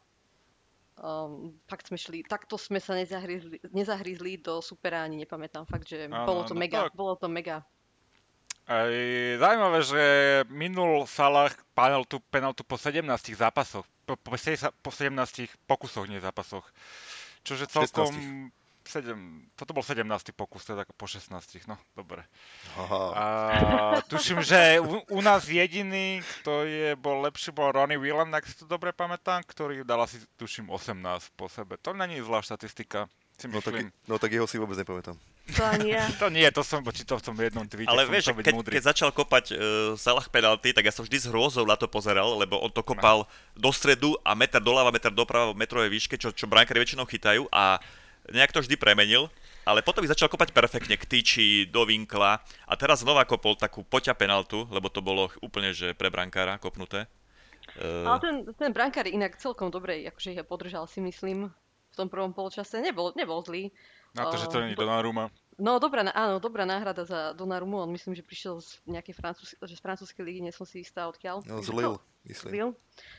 Um, fakt sme šli, takto sme sa nezahryzli, nezahryzli do supera, ani nepamätám fakt, že ano, bolo to no mega, tak. bolo to mega. Aj, zaujímavé, že minul Salah penáltu, penáltu po sedemnástich zápasoch. Po, po, po sedemnástich pokusoch, nie zápasoch. Čože celkom... sedem, toto bol sedemnásty pokus, teda po šestnástich, no, dobre. A, tuším, že u, u nás jediný, kto je, bol lepší, bol Ronnie Whelan, ak si to dobre pamätám, ktorý dal asi, tuším, osemnásť po sebe. To není zlá štatistika, si myslím. No, no tak jeho si vôbec nepamätám. To nie. to nie, to som počítal v tom jednom tweete. Ale vieš, keď, keď začal kopať uh, Salah penalty, tak ja som vždy s hrôzou na to pozeral, lebo on to kopal no. do stredu a meter doľava, meter doprava v metrovej výške, čo, čo brankári väčšinou chytajú a nejak to vždy premenil. Ale potom ich začal kopať perfektne k tyči, do vinkla a teraz znova kopol takú poťa penaltu, lebo to bolo úplne že pre brankára kopnuté. Uh... Ale ten, ten brankár inak celkom dobre, akože ja podržal si myslím v tom prvom polčase, nebol, nebol zlý. Na to, že to není Donnarumma. No, dobrá, áno, dobrá náhrada za Donnarummu. On myslím, že prišiel z nejakej francúz, že z francúzskej ligy, nie som si istá odkiaľ. No, z Lille, myslím. Lille.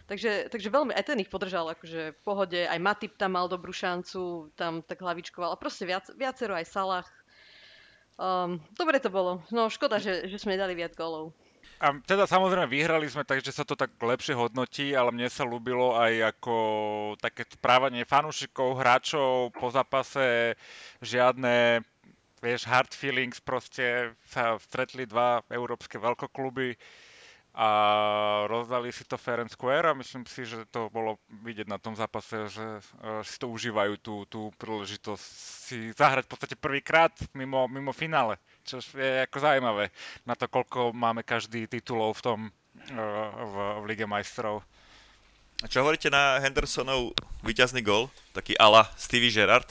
Takže, takže veľmi, aj ten ich podržal, akože v pohode. Aj Matip tam mal dobrú šancu, tam tak hlavičkoval. A proste viac, viacero aj Salah. Um, dobre to bolo. No, škoda, že, že sme dali viac gólov. A teda samozrejme vyhrali sme, takže sa to tak lepšie hodnotí, ale mne sa ľúbilo aj ako také správanie fanúšikov, hráčov po zápase, žiadne, vieš, hard feelings, proste sa stretli dva európske veľkokluby a rozdali si to fair and square a myslím si, že to bolo vidieť na tom zápase, že si to užívajú tú, tú príležitosť si zahrať v podstate prvýkrát mimo, mimo finále, čo je ako zaujímavé na to, koľko máme každý titulov v tom v, v Lige majstrov. A čo hovoríte na Hendersonov víťazný gól, taký ala Stevie Gerrard?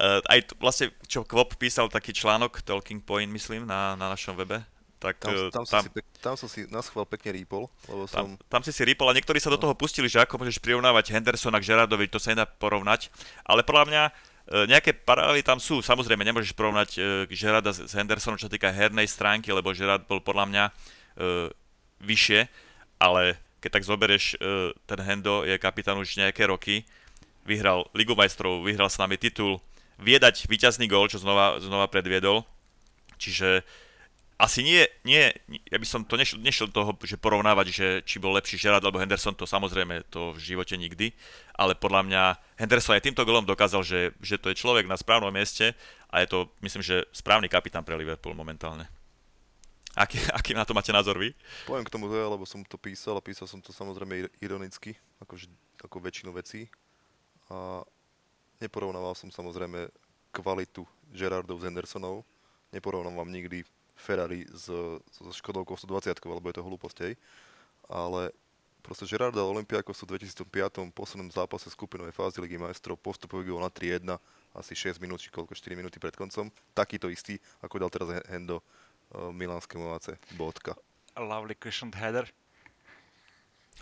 Aj t- vlastne, čo Klopp písal taký článok, Talking Point, myslím, na, na našom webe. Tak, tam, tam, tam, si pek, tam som si naschvál pekne rýpol, lebo tam, som... Tam si si rýpol a niektorí sa do toho pustili, že ako môžeš prirovnávať Hendersona k Gerardovi, to sa nedá porovnať. Ale podľa mňa Nejaké paralely tam sú, samozrejme nemôžeš porovnať Gerrarda s Hendersonom, čo sa týka hernej stránky, lebo Gerrard bol podľa mňa e, vyššie, ale keď tak zoberieš, e, ten Hendo je kapitán už nejaké roky, vyhral Ligu majstrov, vyhral s nami titul, vie dať víťazný gól, čo znova, znova predviedol, čiže asi nie, nie, ja by som to nešiel, nešiel toho, že porovnávať, že či bol lepší Gerrard alebo Henderson, to samozrejme, to v živote nikdy, ale podľa mňa Henderson aj týmto golom dokázal, že, že to je človek na správnom mieste a je to, myslím, že správny kapitán pre Liverpool momentálne. Aký, aký na to máte názor vy? Poviem k tomu to ja, lebo som to písal a písal som to samozrejme ironicky, ako, ako väčšinu vecí a neporovnával som samozrejme kvalitu Gerrardov s Hendersonou, neporovnávam nikdy Ferrari s, s Škodovkou stodvadsiatkou, alebo je to hlúpostej. Ale proste Gerrard dal Olympiakosu v dvetisícpäť v poslednom zápase skupinovej fázy Ligy majstrov postupový gól na tri jedna, asi šesť minút, či koľko, štyri minúty pred koncom. Takýto istý, ako dal teraz Hendo milánskému á cé. Bodka. A lovely cushioned header.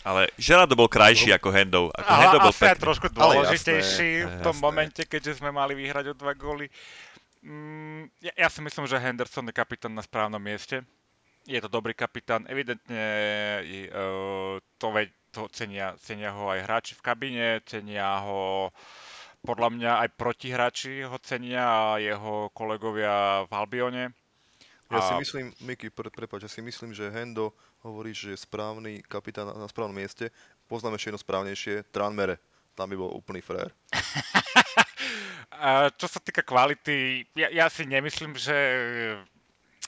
Ale Gerrard bol krajší ako Hendo. Ako a, Hendo bol asi pekný. Trošku dôležitejší v tom jasné. momente, keďže sme mali vyhrať o dva góly. Mm, ja, ja si myslím, že Henderson je kapitán na správnom mieste. Je to dobrý kapitán. Evidentne e, to, ve, to cenia, cenia ho aj hráči v kabíne, cenia ho podľa mňa aj protihráči ho cenia a jeho kolegovia v Albione. Ja a... si myslím, Miky, pre, prepáč, ja si myslím, že Hendo hovorí, že je správny kapitán na, na správnom mieste. Poznáme ešte jedno správnejšie, Tranmere. Tam by bol úplný frér. A čo sa týka kvality, ja, ja si nemyslím, že...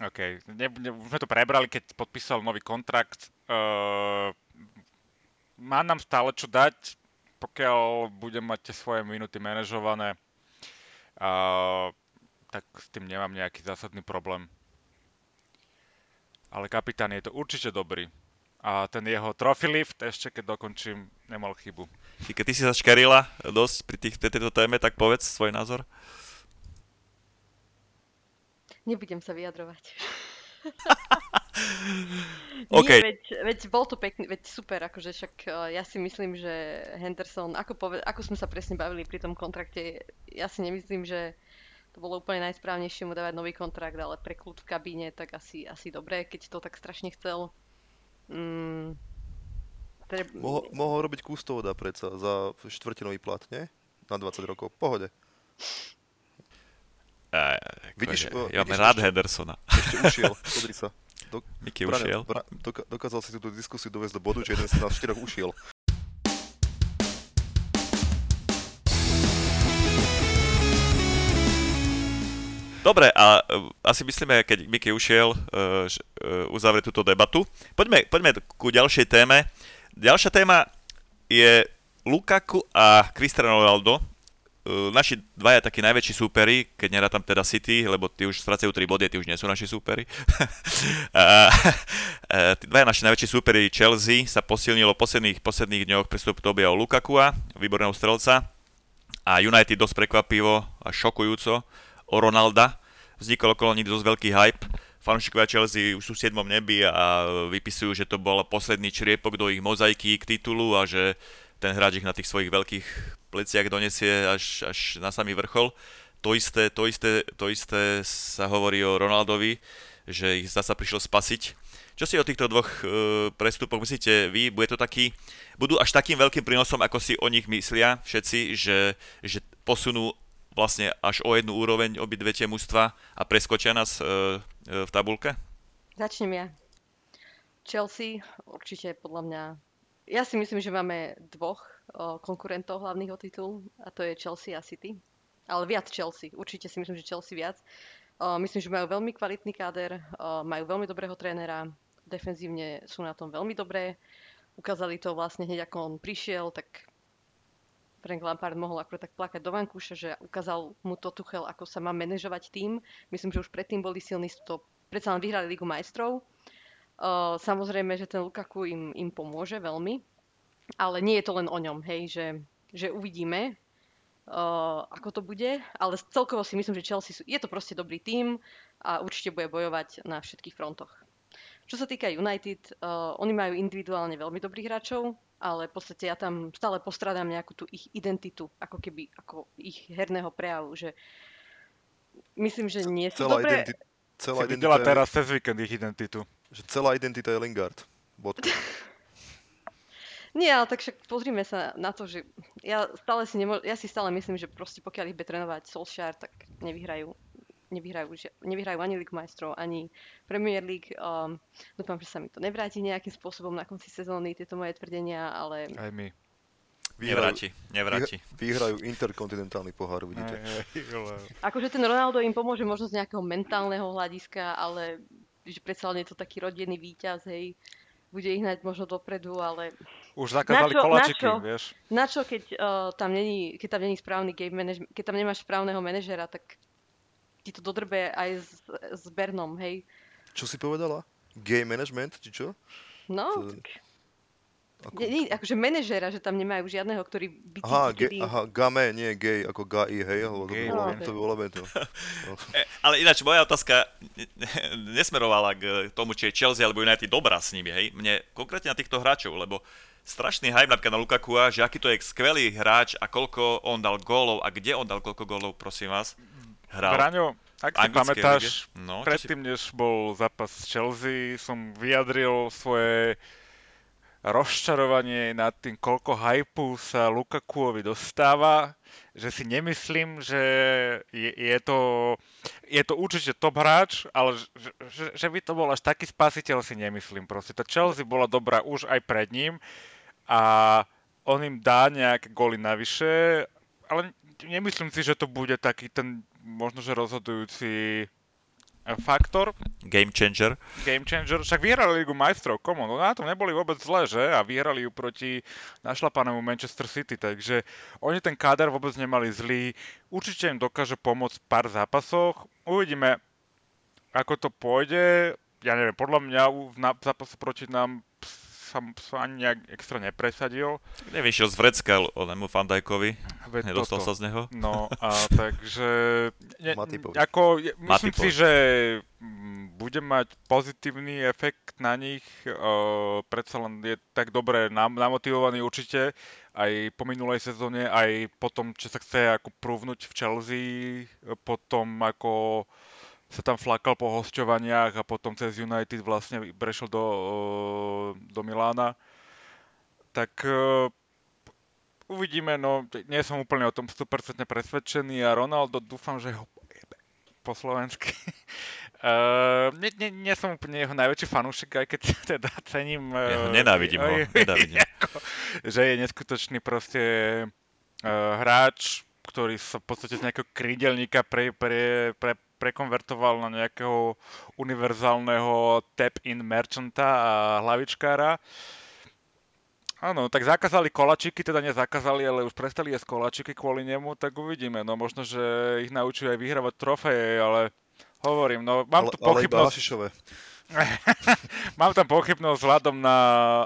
OK, ne, ne, už sme to prebrali, keď podpísal nový kontrakt. Uh, má nám stále čo dať, pokiaľ budem mať tie svoje minúty manažované. Uh, tak s tým nemám nejaký zásadný problém. Ale kapitán je to určite dobrý. A ten jeho trophy lift, ešte keď dokončím, nemal chybu. Keď ty si sa škarila dosť pri tých, tejto téme, tak povedz svoj názor. Nebudem sa vyjadrovať. Okay. Nie, veď, veď bol to pekný, veď super, akože však ja si myslím, že Henderson, ako, poved, ako sme sa presne bavili pri tom kontrakte, ja si nemyslím, že to bolo úplne najsprávnejšie mu dávať nový kontrakt, ale pre kľud v kabíne, tak asi, asi dobre, keď to tak strašne chcel. Mm, treb... Moho, mohol robiť kus toho dá predsa za štvrtinový plat, nie? Na dvadsať rokov, pohode. Uh, vidíš, uh, ja mám rád ešte, Hendersona. Ešte ušiel, podri sa. Do, Miky brane, ušiel. Bra, doka, dokázal si túto diskusiu dovesť do bodu, že jeden sa na štyroch ušiel. Dobre, a asi myslíme, keď Miky ušiel, uh, uh, uzavrie túto debatu. Poďme, poďme ku ďalšej téme. Ďalšia téma je Lukaku a Cristiano Ronaldo. Uh, naši dvaja takí najväčší súperi, keď nerátam teda City, lebo tí už strácajú tri body, tí už nie sú naši súperi. uh, uh, tí dvaja naši najväčší súperi Chelsea sa posilnilo v posledných, posledných dňoch prístup Tobiaho Lukakua, výborného strelca. A United dosť prekvapivo a šokujúco o Ronalda. Vznikol okolo nich dosť veľký hype. Fanúšikovia Chelsea už sú v siedmom nebi a vypisujú, že to bol posledný čriepok do ich mozaiky k titulu a že ten hráč ich na tých svojich veľkých pleciach donesie až, až na samý vrchol. To isté, to isté, to isté sa hovorí o Ronaldovi, že ich zasa prišiel spasiť. Čo si o týchto dvoch e, prestupoch myslíte vy? Bude to taký, budú až takým veľkým prínosom, ako si o nich myslia všetci, že, že posunú vlastne až o jednu úroveň obidve tie mužstva a preskočia nás e, e, v tabuľke? Začnem ja. Chelsea určite podľa mňa... Ja si myslím, že máme dvoch o, konkurentov hlavných o titul a to je Chelsea a City. Ale viac Chelsea. Určite si myslím, že Chelsea viac. O, myslím, že majú veľmi kvalitný káder, o, majú veľmi dobrého trénera, defenzívne sú na tom veľmi dobré. Ukázali to vlastne hneď, ako on prišiel, tak... Frank Lampard mohol akurát tak plakať do vankúša, že ukázal mu to Tuchel, ako sa má manažovať tým. Myslím, že už predtým boli silní, to predsa len vyhrali Ligu majstrov. Uh, samozrejme, že ten Lukaku im, im pomôže veľmi, ale nie je to len o ňom, hej, že, že uvidíme, uh, ako to bude, ale celkovo si myslím, že Chelsea sú, je to proste dobrý tím a určite bude bojovať na všetkých frontoch. Čo sa týka United, uh, oni majú individuálne veľmi dobrých hráčov, ale v podstate ja tam stále postradám nejakú tú ich identitu, ako keby, ako ich herného prejavu, že myslím, že nie sú celá dobré. Identi- celá si videla identita... teraz cez víkend ich identitu. Že celá identita je Lingard. Bodka. Nie, ale tak však pozrime sa na to, že ja, stále si, nemo- ja si stále myslím, že proste pokiaľ ich bude trénovať Solskjaer, tak nevyhrajú. Nevyhrajú, nevyhrajú ani Ligu majstrov, ani Premier League. Um, dúfam, že sa mi to nevráti nejakým spôsobom na konci sezóny, tieto moje tvrdenia, ale... Aj my. Vyhrajú, nevráti, nevráti. Vyhrajú interkontinentálny pohár, vidíte. Aj, aj, aj. Akože ten Ronaldo im pomôže možno z nejakého mentálneho hľadiska, ale že predsa len je to taký rodený víťaz, hej. Bude ich hnať možno dopredu, ale... Už zakázali koláčiky, vieš. Na čo, keď, uh, tam není, keď tam není správny game management, keď tam nemáš správneho manažera, tak... ti to dodrbe aj s, s Bernom, hej. Čo si povedala? Game management, či čo? No, to... ako... nie, akože manažéra, že tam nemajú žiadneho, ktorý by... Aha, ge- kedy... aha game, nie gay, ako gay, hej, alebo to bolo, no, to bolo to. Ale ináč, moja otázka nesmerovala k tomu, či je Chelsea alebo United dobrá s nimi, hej. Mne konkrétne na týchto hráčov, lebo strašný hype napríklad na Lukakua, že aký to je skvelý hráč a koľko on dal gólov a kde on dal koľko gólov, prosím vás. Hral. Braňo, ak si pamätáš, no, predtým, si... než bol zápas Chelsea, som vyjadril svoje rozčarovanie nad tým, koľko hypu sa Lukakuovi dostáva, že si nemyslím, že je, je, to, je to určite top hráč, ale že, že, že by to bol až taký spasiteľ, si nemyslím proste. Tá Chelsea bola dobrá už aj pred ním a on im dá nejaké góly navyše, ale nemyslím si, že to bude taký ten možno, že rozhodujúci faktor. Game changer. Game changer. Však vyhrali Ligu majstrov, komu? No na tom neboli vôbec zle, že? A vyhrali ju proti našlapanému Manchester City, takže oni ten káder vôbec nemali zlý. Určite im dokáže pomôcť v pár zápasoch. Uvidíme, ako to pôjde. Ja neviem, podľa mňa v zápasu proti nám sa, sa ani nejak extra nepresadil. Nevyšiel z vrecka onemu Van Dijkovi. Nedostal toto. Sa z neho. No a takže... Ne, ako, ja, myslím Matipovi. Si, že bude mať pozitívny efekt na nich. Uh, predsa len je tak dobre nam, namotivovaný určite. Aj po minulej sezóne, aj po tom, čo sa chce ako prúvnuť v Chelsea. Potom ako... sa tam flakal po hosťovaniach a potom cez United vlastne prešiel do, do Milána. Tak uh, uvidíme, no nie som úplne o tom sto percent presvedčený a Ronaldo dúfam, že ho po slovensky. Uh, nie, nie, nie som úplne jeho najväčší fanúšik, aj keď teda cením... Ja ho nenávidím uh, ho, nenávidím. Ako, že je neskutočný proste uh, hráč, ktorý sa v podstate z nejakého krídelníka pre... pre, pre prekonvertoval na nejakého univerzálneho tap-in merchanta a hlavičkára. Áno, tak zakázali kolačiky, teda nezakázali, ale už prestali jesť kolačiky kvôli nemu, tak uvidíme. No možno, že ich naučujú aj vyhrávať trofeje, ale hovorím, no mám ale, tu pochybnosť... mám tam pochybnosť vzhľadom na,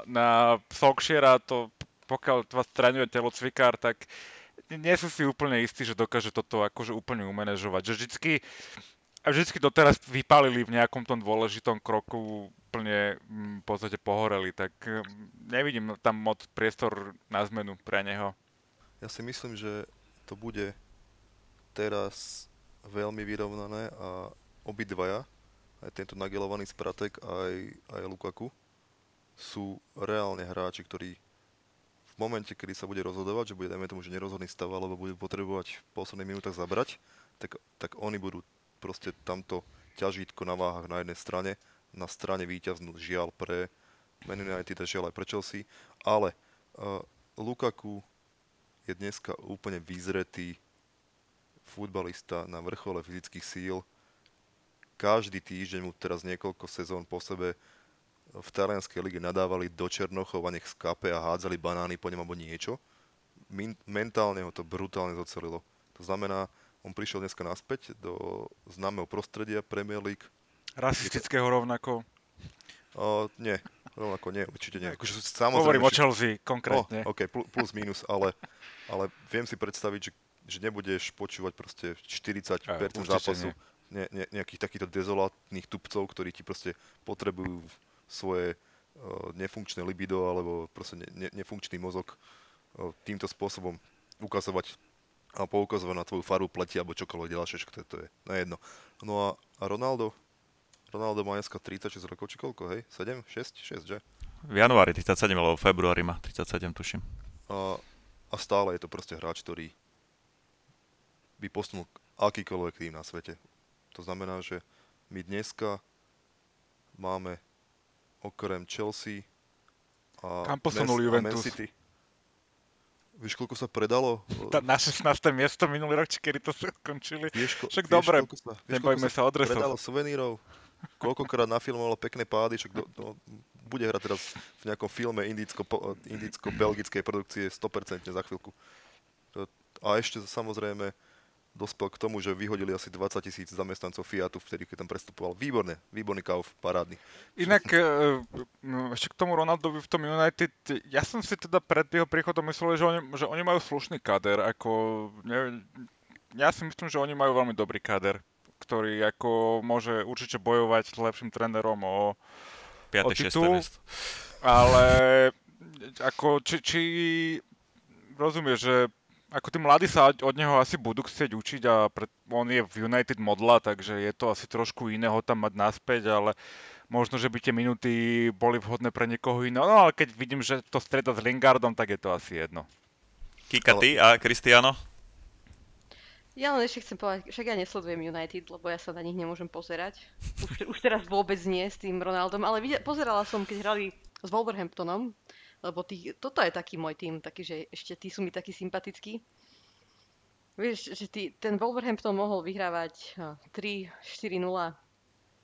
na Solskjaera, to pokiaľ vás trénuje telocvikár, tak... nie sú si úplne istí, že dokáže toto akože úplne umanéžovať. Že vždycky, vždycky doteraz vypálili v nejakom tom dôležitom kroku, úplne v podstate pohoreli, tak nevidím tam moc priestor na zmenu pre neho. Ja si myslím, že to bude teraz veľmi vyrovnané a obidvaja, aj tento nagelovaný Spratek, aj, aj Lukaku, sú reálne hráči, ktorí v momente, kedy sa bude rozhodovať, že bude, dajme tomu, že nerozhodný stav, alebo bude potrebovať po posledných minútach zabrať, tak, tak oni budú proste tamto ťažítko na váhach na jednej strane, na strane víťaznú, žiaľ pre Man United a žiaľ aj pre Chelsea, ale uh, Lukaku je dneska úplne vyzretý futbalista na vrchole fyzických síl. Každý týždeň mu teraz niekoľko sezón po sebe v talianskej lige nadávali do Černochov a nech skape a hádzali banány po ňom alebo niečo. Min- mentálne ho to brutálne zocelilo. To znamená, on prišiel dneska naspäť do známeho prostredia Premier League. Rasistického rovnako? Uh, nie, rovnako nie, určite nie. Akože, hovorím o Chelsea konkrétne. Oh, OK, plus minus, ale, ale viem si predstaviť, že, že nebudeš počúvať proste štyridsať percent aj, zápasu ne. Ne, ne, nejakých takýchto dezolátnych tupcov, ktorí ti proste potrebujú svoje nefunkčné libido alebo proste ne, nefunkčný mozog týmto spôsobom ukazovať a poukazovať na tvoju faru pleti alebo čokoľvek ďalšie, všetko to je na jedno. No a, a Ronaldo? Ronaldo má dneska tridsaťšesť rokov, či koľko, hej? sedem? šesť? šesť, že? V januári tridsaťsedem, alebo v februári má tridsaťsedem, tuším. A, a stále je to proste hráč, ktorý by posunul akýkoľvek tým na svete. To znamená, že my dneska máme okrem Chelsea a Kam posunul Man, Juventus? A Man City. Vieš, koľko sa predalo? Na šestnáste miesto minulý rok, či kedy to sa skončili. Vieš, ko, však vieš, dobre, sa, vieš, nebojme sa odresov. Predalo suvenírov, koľkokrát nafilmovalo pekné pády, však do, do, bude hrať teraz v nejakom filme indicko-belgickej produkcie sto percent za chvíľku. A ešte samozrejme dospel k tomu, že vyhodili asi dvadsať tisíc zamestnancov Fiatu, vtedy, keď tam prestupoval. Výborné, výborný kauf, parádny. Inak, ešte k tomu Ronaldovi v tom United, ja som si teda pred jeho príchodom myslel, že oni, že oni majú slušný káder, ako, ne, ja si myslím, že oni majú veľmi dobrý káder, ktorý ako môže určite bojovať s lepším trénerom o, o titul, ale ako, či, či rozumieš, že ako tí mladí sa od neho asi budú chcieť učiť a pred, on je v United modla, takže je to asi trošku iného tam mať naspäť, ale možno, že by tie minúty boli vhodné pre niekoho iného. No ale keď vidím, že to streda s Lingardom, tak je to asi jedno. Kika, ty a Cristiano? Ja len ešte chcem povedať, však ja nesledujem United, lebo ja sa na nich nemôžem pozerať. Už, už teraz vôbec nie s tým Ronaldom, ale videl, pozerala som, keď hrali s Wolverhamptonom. Lebo tí, toto je taký môj tým, taký, že ešte tí sú mi takí sympatickí. Vieš, že tí, ten Wolverhampton mohol vyhrávať tri štyri nula,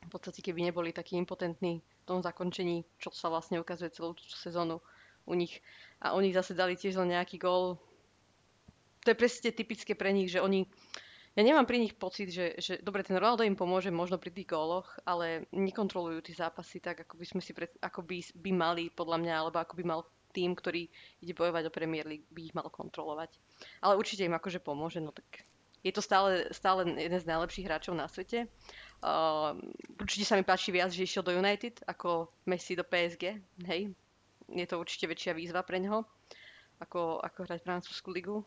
v podstate keby neboli takí impotentní v tom zakončení, čo sa vlastne ukazuje celú sezónu u nich. A oni zase dali tiež len nejaký gól. To je presne typické pre nich, že oni... Ja nemám pri nich pocit, že, že dobre, ten Ronaldo im pomôže možno pri tých góloch, ale nekontrolujú tie zápasy tak, ako by, sme si pred, ako by, by mali, podľa mňa, alebo ako by mal tým, ktorý ide bojovať o Premier League, by ich mal kontrolovať. Ale určite im akože pomôže, no tak je to stále, stále jeden z najlepších hráčov na svete. Uh, určite sa mi páči viac, že išiel do United, ako Messi do pé es gé, hej. Je to určite väčšia výzva pre neho, ako, ako hrať francúzsku ligu.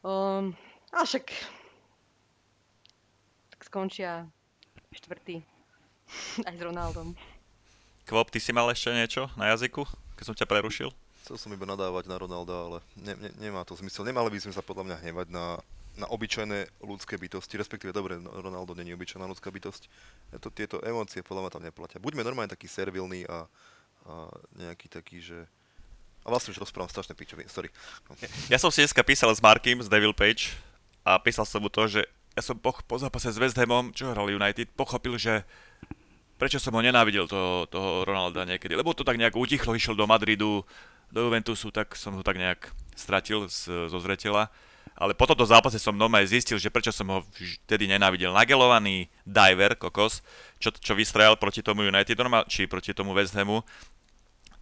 Um, A však tak skončia štvrtý aj s Ronaldom. Kvop, ty si mal ešte niečo na jazyku, keď som ťa prerušil? Chcel som iba nadávať na Ronalda, ale ne, ne, nemá to zmysel. Nemali by sme sa podľa mňa hnevať na, na obyčajné ľudské bytosti, respektíve dobre, Ronaldo nie je obyčajná ľudská bytosť. To, tieto emócie podľa mňa tam neplatia. Buďme normálne takí servilní a, a nejaký taký, že... A vlastne už rozprávam strašné pičoviny, sorry. Ja som si dneska písal s Markim z Devil Page. A písal som mu to, že ja som po, po zápase s West Hamom, čo hral United, pochopil, že prečo som ho nenávidel, toho, toho Ronalda niekedy. Lebo to tak nejak utichlo, išiel do Madridu, do Juventusu, tak som ho tak nejak stratil z, zo zreteľa. Ale po tomto zápase som doma aj zistil, že prečo som ho vtedy nenávidel. Nagelovaný diver, kokos, čo, čo vystrajal proti tomu United, či proti tomu West Hamu.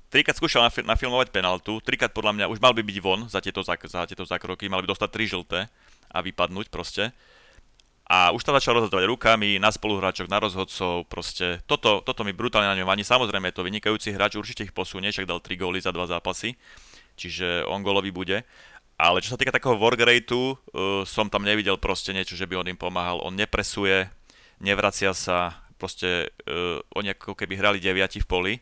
Trikrát skúšal nafil- nafilmovať penaltu, trikrát podľa mňa už mal by byť von za tieto, zak- za tieto zákroky, mal by dostať tri žlté a vypadnúť proste. A už tam začal rozhodovať rukami, na spoluhráčok, na rozhodcov, proste. Toto, toto mi brutálne na ňom ani. Samozrejme je to vynikajúci hráč, určite ich posunie, však dal tri góly za dva zápasy, čiže on gólový bude. Ale čo sa týka takého work rateu, uh, som tam nevidel proste niečo, že by on im pomáhal. On nepresuje, nevracia sa, proste uh, oni ako keby hrali deviati v poli.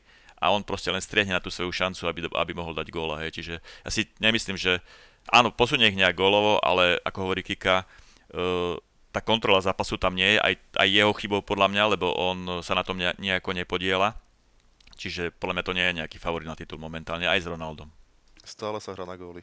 A on proste len striehne na tú svoju šancu, aby, aby mohol dať góla, hej. Čiže ja si nemyslím, že... Áno, posunie ich nejak gólovo, ale ako hovorí Kika, uh, tá kontrola zápasu tam nie je, aj, aj jeho chybou podľa mňa, lebo on sa na tom ne, nejako nepodiela. Čiže podľa mňa to nie je nejaký favorit na titul momentálne, aj s Ronaldom. Stále sa hrá na góly.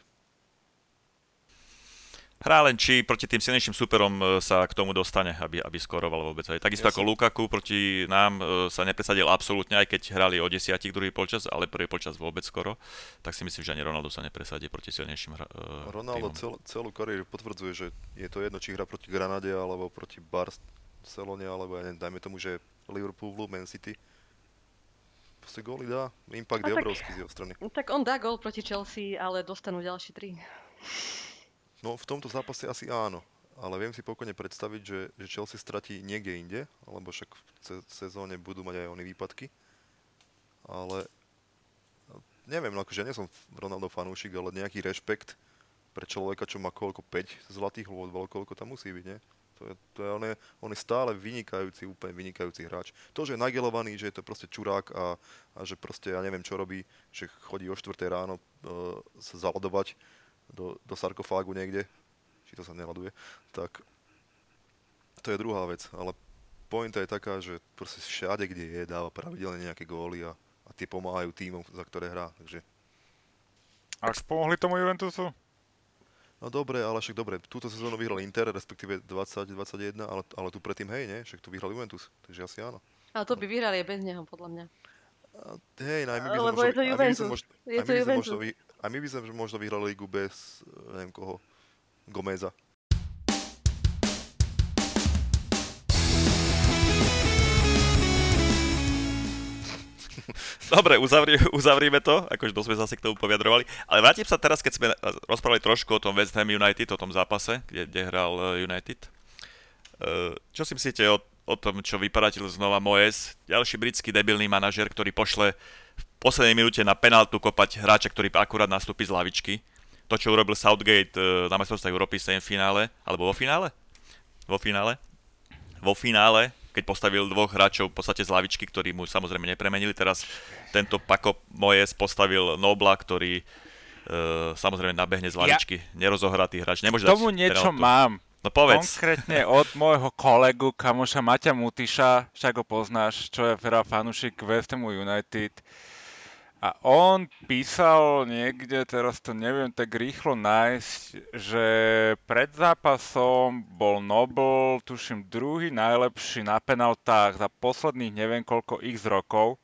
Hrá len, či proti tým silnejším súperom sa k tomu dostane, aby, aby skoroval vôbec. Aj. Takisto Jasne. Ako Lukaku proti nám sa nepresadil absolútne, aj keď hrali o desiatich druhý polčas, ale prvý polčas vôbec skoro, tak si myslím, že ani Ronaldo sa nepresadí proti silnejším hra, Ronaldo cel, celú kariéru potvrdzuje, že je to jedno, či hra proti Granade, alebo proti Barcelone, alebo ja neviem, dajme tomu, že Liverpoolu, Man City. Proste góly dá, impact je obrovský z jeho strany. Tak on dá gól proti Chelsea, ale dostanú ďalšie tri. No v tomto zápase asi áno, ale viem si pokojne predstaviť, že, že Chelsea stratí niekde inde, alebo však v sezóne budú mať aj oni výpadky. ale neviem, akože ja nie som Ronaldo fanúšik, ale nejaký rešpekt pre človeka, čo má koľko, päť zlatých hľôd, koľko tam musí byť, nie? To je, to je, on, je, on je stále vynikajúci, úplne vynikajúci hráč. To, že je nagelovaný, že je to proste čurák a, a že proste ja neviem, čo robí, že chodí o štvrtej ráno e, sa zaladovať do, do sarkofágu niekde, či to sa neladuje, tak to je druhá vec, ale pointa je taká, že proste všade, kde je, dáva pravidelne nejaké góly a, a tie pomáhajú týmom, za ktoré hrá, takže... Až pomohli tomu Juventusu? No dobre, ale však dobre, túto sezónu vyhral Inter, respektíve dvadsať dvadsaťjeden, ale, ale tu predtým hej, nie? Však tu vyhral Juventus, takže asi áno. Ale to by vyhrali aj bez neho, podľa mňa. A, hej, no aj my by sme možno, možno, vy, možno vyhrali ligu bez, neviem koho, Gomeza. Dobre, uzavri, uzavrime to, akože dosť sme zase k tomu poviadrovali, ale vrátim sa teraz, keď sme rozprávali trošku o tom West Ham United, o tom zápase, kde, kde hral United. Čo si myslíte o, o tom, čo vyparatil znova Moyes, ďalší britský debilný manažer, ktorý pošle v poslednej minúte na penáltu kopať hráča, ktorý akurát nastúpi z lavičky? To, čo urobil Southgate na majstrovstvách Európy v semifinále, alebo vo finále? Vo finále? Vo finále, keď postavil dvoch hráčov v podstate z lavičky, ktorí mu samozrejme nepremenili. Teraz tento Paco Moyes postavil Nobla, ktorý e, samozrejme nabehne z lavičky. Ja nerozohratý hráč. Nemôže dať tomu niečo penaltu. Mám. No povedz. Konkrétne od môjho kolegu, kamoša Maťa Mutiša, však ho poznáš, čo je veľa fanúšik West Hamu United. A on písal niekde, teraz to neviem tak rýchlo nájsť, že pred zápasom bol Nobel, tuším, druhý najlepší na penaltách za posledných neviem koľko x rokov,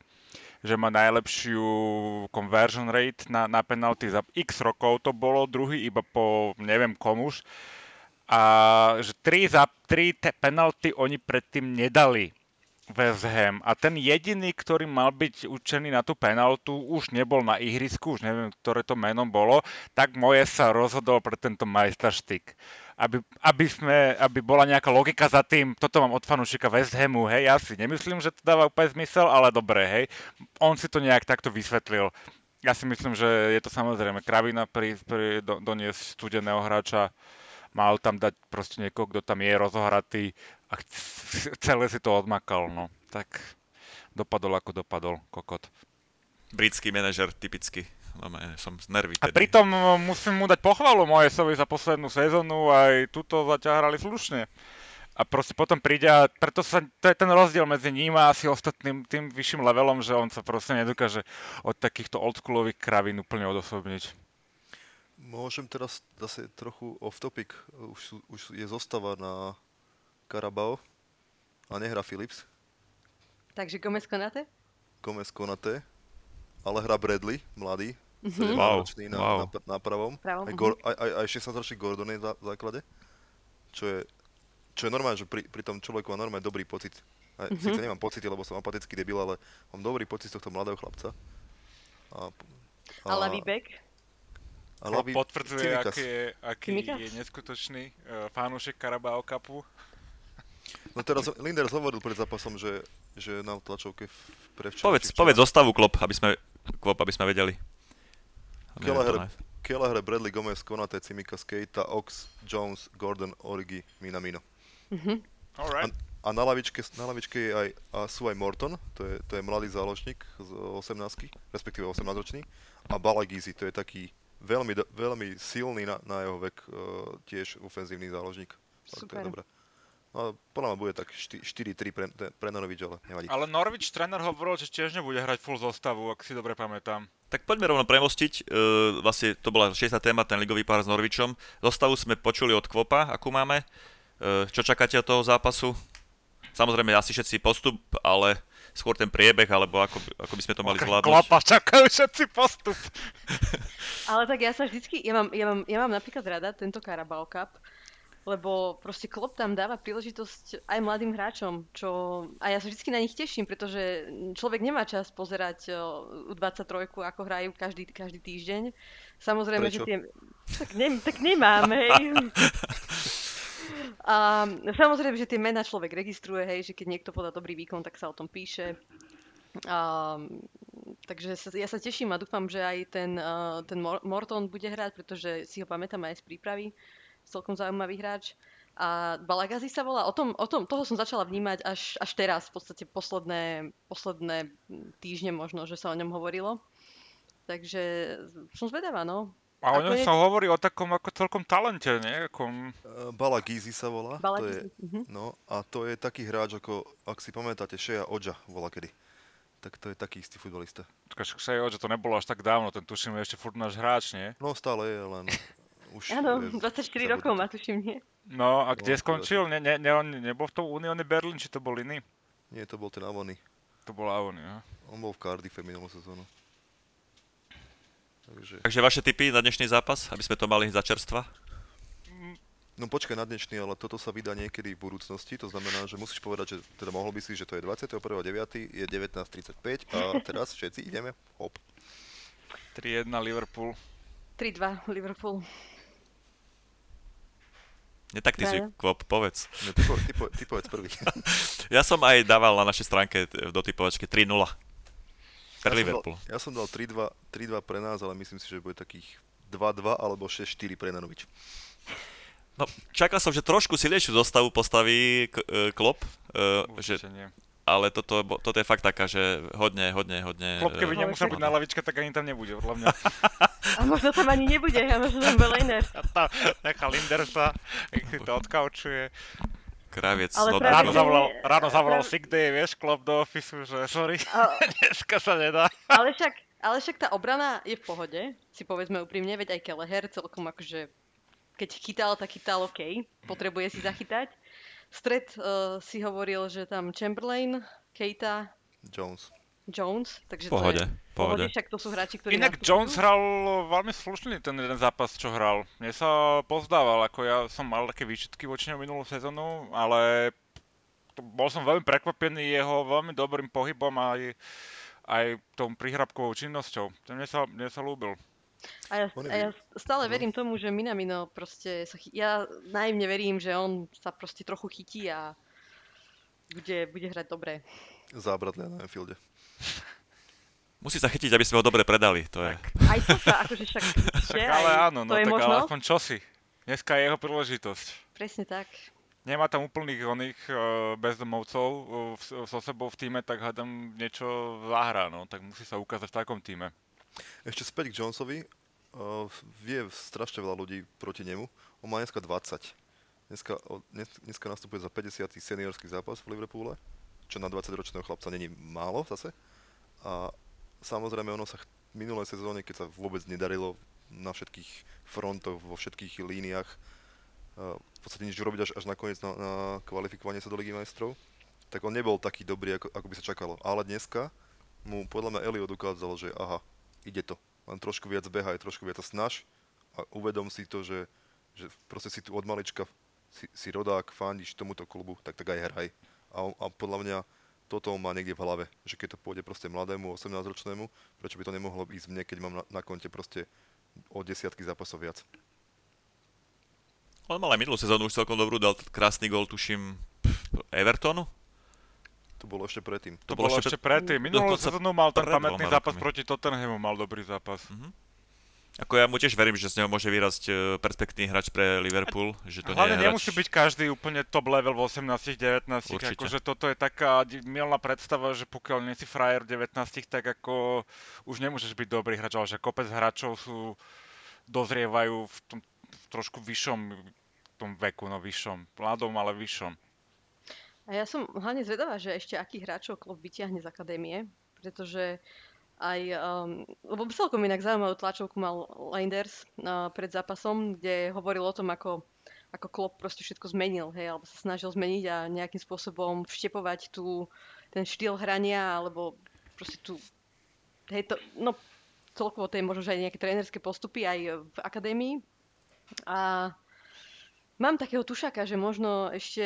že má najlepšiu conversion rate na, na penalty za x rokov, to bolo druhý iba po neviem komuž. A že tri, za, tri te penalty oni predtým nedali. West Ham. A ten jediný, ktorý mal byť určený na tú penaltu, už nebol na ihrisku, už neviem, ktoré to menom bolo, tak Moyes sa rozhodol pre tento majsterštyk. Aby, aby, sme, aby bola nejaká logika za tým, toto mám od fanúšika West Hamu, hej, ja si nemyslím, že to dáva úplne zmysel, ale dobre, hej. On si to nejak takto vysvetlil. Ja si myslím, že je to samozrejme kravina pri, pri do, doniesť studeného hráča. Mal tam dať proste niekoho, kto tam je rozohratý a celé si to odmakal, no. Tak dopadol ako dopadol, kokot. Britský manažer, typicky. Som nervy tedy. A pritom musím mu dať pochvalu Moyesovi za poslednú sezónu, aj tuto zaťahrali slušne. A proste potom príde a preto sa, to je ten rozdiel medzi ním a asi ostatným tým vyšším levelom, že on sa proste nedokáže od takýchto oldschoolových kravín úplne odosobniť. Môžem teraz zase trochu off topic, už, sú, už je zostava na Carabao a nehrá Phillips. Takže Gomez Konate? Gomez Konate, ale hrá Bradley, mladý, mm-hmm. sedemročný wow. na, wow. na, na pravom, pravom. Aj, go, aj, aj, aj šestnásťročný Gordon je v základe, čo je, čo je normálne, že pri, pri tom človeku má normálne dobrý pocit. Aj, mm-hmm. Sice nemám pocity, lebo som apatický debil, ale mám dobrý pocit z tohto mladého chlapca. A, a... a Lavibek? No, potvrdzuje, aký je, aký je neskutočný uh, fanúšik Carabao Cupu. No teraz Linders hovoril pred zápasom, že, že na tlačovke pre včera. Povedz, povedz zostavu Klopp, aby sme, Klopp, aby sme vedeli. Kelleher, Bradley, Gomez, Konate, Cimicas, Keita, Ox, Jones, Gordon, Origi, Minamino. Mm-hmm. A, a na lavičke, na lavičke je aj, a sú aj Morton, to je, to je mladý záložník z osemnástky, respektíve osemnásťročný, a Balagizi, to je taký Veľmi, veľmi silný na, na jeho vek, uh, tiež ofenzívny záložník. Super. To je dobré. No, podľa mňa bude tak štyri tri pre, pre Norwich, ale nevadí. Ale Norwich tréner hovoril, že tiež nebude hrať full zostavu, ak si dobre pamätám. Tak poďme rovno premostiť, uh, vlastne to bola šiesta téma, ten ligový pár s Norwichom. Zostavu sme počuli od Kloppa, akú máme. Uh, čo čakáte od toho zápasu? Samozrejme asi všetci postup, ale skôr ten priebeh, alebo ako, ako by sme to mali zvládnuť. Klapa, čakajú všetci postup. Ale tak ja sa vždycky, ja mám, ja, mám, ja mám napríklad rada tento Carabao Cup, lebo proste Klopp tam dáva príležitosť aj mladým hráčom, čo a ja sa vždycky na nich teším, pretože človek nemá čas pozerať U dvadsaťtri, ako hrajú každý, každý týždeň. Samozrejme, prečo? Že tie... Tak, ne, tak nemám, hej. A samozrejme, že tie mená človek registruje, hej, že keď niekto podá dobrý výkon, tak sa o tom píše. A Takže sa, ja sa teším a dúfam, že aj ten, uh, ten Morton bude hrať, pretože si ho pamätám aj z prípravy. Celkom zaujímavý hráč. A Balagazi sa volá. O tom, o tom, toho som začala vnímať až, až teraz, v podstate posledné, posledné týždne možno, že sa o ňom hovorilo. Takže som zvedavá, no. A o ňom je... sa hovorí o takom ako celkom talente, nie? Akom... Balagazi sa volá. Balagazi. Uh-huh. No a to je taký hráč, ako, ak si pamätáte, Sheyi Ojo volá kedy. Tak to je taký istý futbalista. Čakáš, Sheyi Ojo, to nebolo až tak dávno, ten tuším je ešte furt náš hráč, nie? No stále je, len už... Áno, dvadsaťštyri rokov má, tuším, nie? No a kde no, skončil? Ne, ne, ne, on nebol v tom Unione Berlin, či to bol iný? Nie, to bol ten Avony. To bol Avony, aha. On bol v Cardiffe minulú sezónu. Takže... Takže vaše tipy na dnešný zápas, aby sme to mali za čerstva? No počkaj na dnešný, ale toto sa vydá niekedy v budúcnosti, to znamená, že musíš povedať, že teda mohol by si, že to je dvadsiateho prvého deviateho je devätnásť tridsaťpäť a teraz všetci ideme, hop. tri jedna Liverpool. tri dva Liverpool. Nie tak ty si, Klopp, povedz. No, ty, po, ty, po, ty povedz prvý. Ja som aj dával na našej stránke do typovačky tri nula pre Liverpool. Ja som dal, ja dal tri dva pre nás, ale myslím si, že bude takých dva dva alebo šesť štyri pre Norwich. No, čakal som, že trošku silnejšiu zostavu postaví Klopp, že, ale toto, toto je fakt taká, že hodne, hodne, hodne... Klopp, keby nemusel byť na lavičke, tak ani tam nebude, podľa mňa. A možno tam ani nebude, a možno tam bude Leiner. Nechá Lindersa, nech si to odkaučuje. Kraviec. No, ráno zavolal, ráno zavolal sick day, vieš, Klopp do ofisu, že sorry, ale... dneska sa nedá. Ale však, ale však tá obrana je v pohode, si povedzme úprimne, veď aj Kelleher celkom akože... Keď chytal, tak chytal OK. Potrebuje si zachytať. Stred uh, si hovoril, že tam Chamberlain, Keita... Jones. Jones, takže pohode, to je... Pohode. Však to sú hráči, ktorí... Inak Jones hral veľmi slušný ten jeden zápas, čo hral. Mne sa pozdával, ako ja som mal také výčitky voči nemu minulú sezónu, ale... Bol som veľmi prekvapený jeho veľmi dobrým pohybom a aj, aj tou prihrabkovou činnosťou. Mne sa, mne sa ľúbil. A ja, a ja stále verím tomu, že Minamino proste sa chy... Ja najmä verím, že on sa proste trochu chytí a bude, bude hrať dobre. Zábradlia na Anfielde. Musí sa chytiť, aby sme ho dobre predali, to je. Aj to sa akože však chytíte, ale áno, no, to je tak možno. Ale aspoň čosi. Dneska je jeho príležitosť. Presne tak. Nemá tam úplných oných bezdomovcov so sebou v týme, tak hádam niečo zahrá, no. Tak musí sa ukázať v takom týme. Ešte späť k Jonesovi, uh, vie strašne veľa ľudí proti nemu, on má dneska dvadsať. Dneska, dnes, dneska nastupuje za päťdesiaty seniorský zápas v Liverpoole, čo na dvadsaťročného chlapca není málo zase. A samozrejme ono sa ch- minulé sezóne, keď sa vôbec nedarilo na všetkých frontoch, vo všetkých líniách, uh, v podstate nič urobiť až, až nakoniec na, na kvalifikovanie sa do Ligy majstrov, tak on nebol taký dobrý, ako, ako by sa čakalo. Ale dneska mu podľa mňa Elliott ukázal, že aha, ide to. Len trošku viac behaj, trošku viac sa snaž a uvedom si to, že, že proste si tu od malička, si, si rodák, fandíš tomuto klubu, tak tak aj hraj. A, a podľa mňa toto má niekde v hlave, že keď to pôjde proste mladému, osemnásťročnému, prečo by to nemohlo ísť mne, keď mám na, na konte proste o desiatky zápasov viac. On mal aj minulú sezónu už celkom dobrú, dal krásny gól, tuším, Evertonu. To bolo ešte predtým. To, to bolo ešte predtým. Minulú sezónu mal ten pamätný zápas rokmi. Proti Tottenhamu, mal dobrý zápas. Uh-huh. Ako ja mu tiež verím, že z neho môže vyrásť perspektívny hráč pre Liverpool, že to hlavne nie je hráč. Nemusí byť každý úplne top level v osemnásť devätnásť, akože toto je taká milná predstava, že pokiaľ nie si frajer v devätnástich, tak ako už nemôžeš byť dobrý hráč, ale že kopec hráčov sú dozrievajú v, tom, v trošku vyššom v tom veku, no vyššom, mladom, ale vyššom. A ja som hlavne zvedavá, že ešte akých hráčov Klopp vyťahne z akadémie, pretože aj, um, lebo celkom inak zaujímavú tlačovku mal Leinders uh, pred zápasom, kde hovoril o tom, ako, ako Klopp proste všetko zmenil, hej, alebo sa snažil zmeniť a nejakým spôsobom vštepovať tú, ten štýl hrania, alebo proste tú, hej, to, no celkovo to je možno, že aj nejaké trénerské postupy aj v akadémii. A mám takého tušaka, že možno ešte...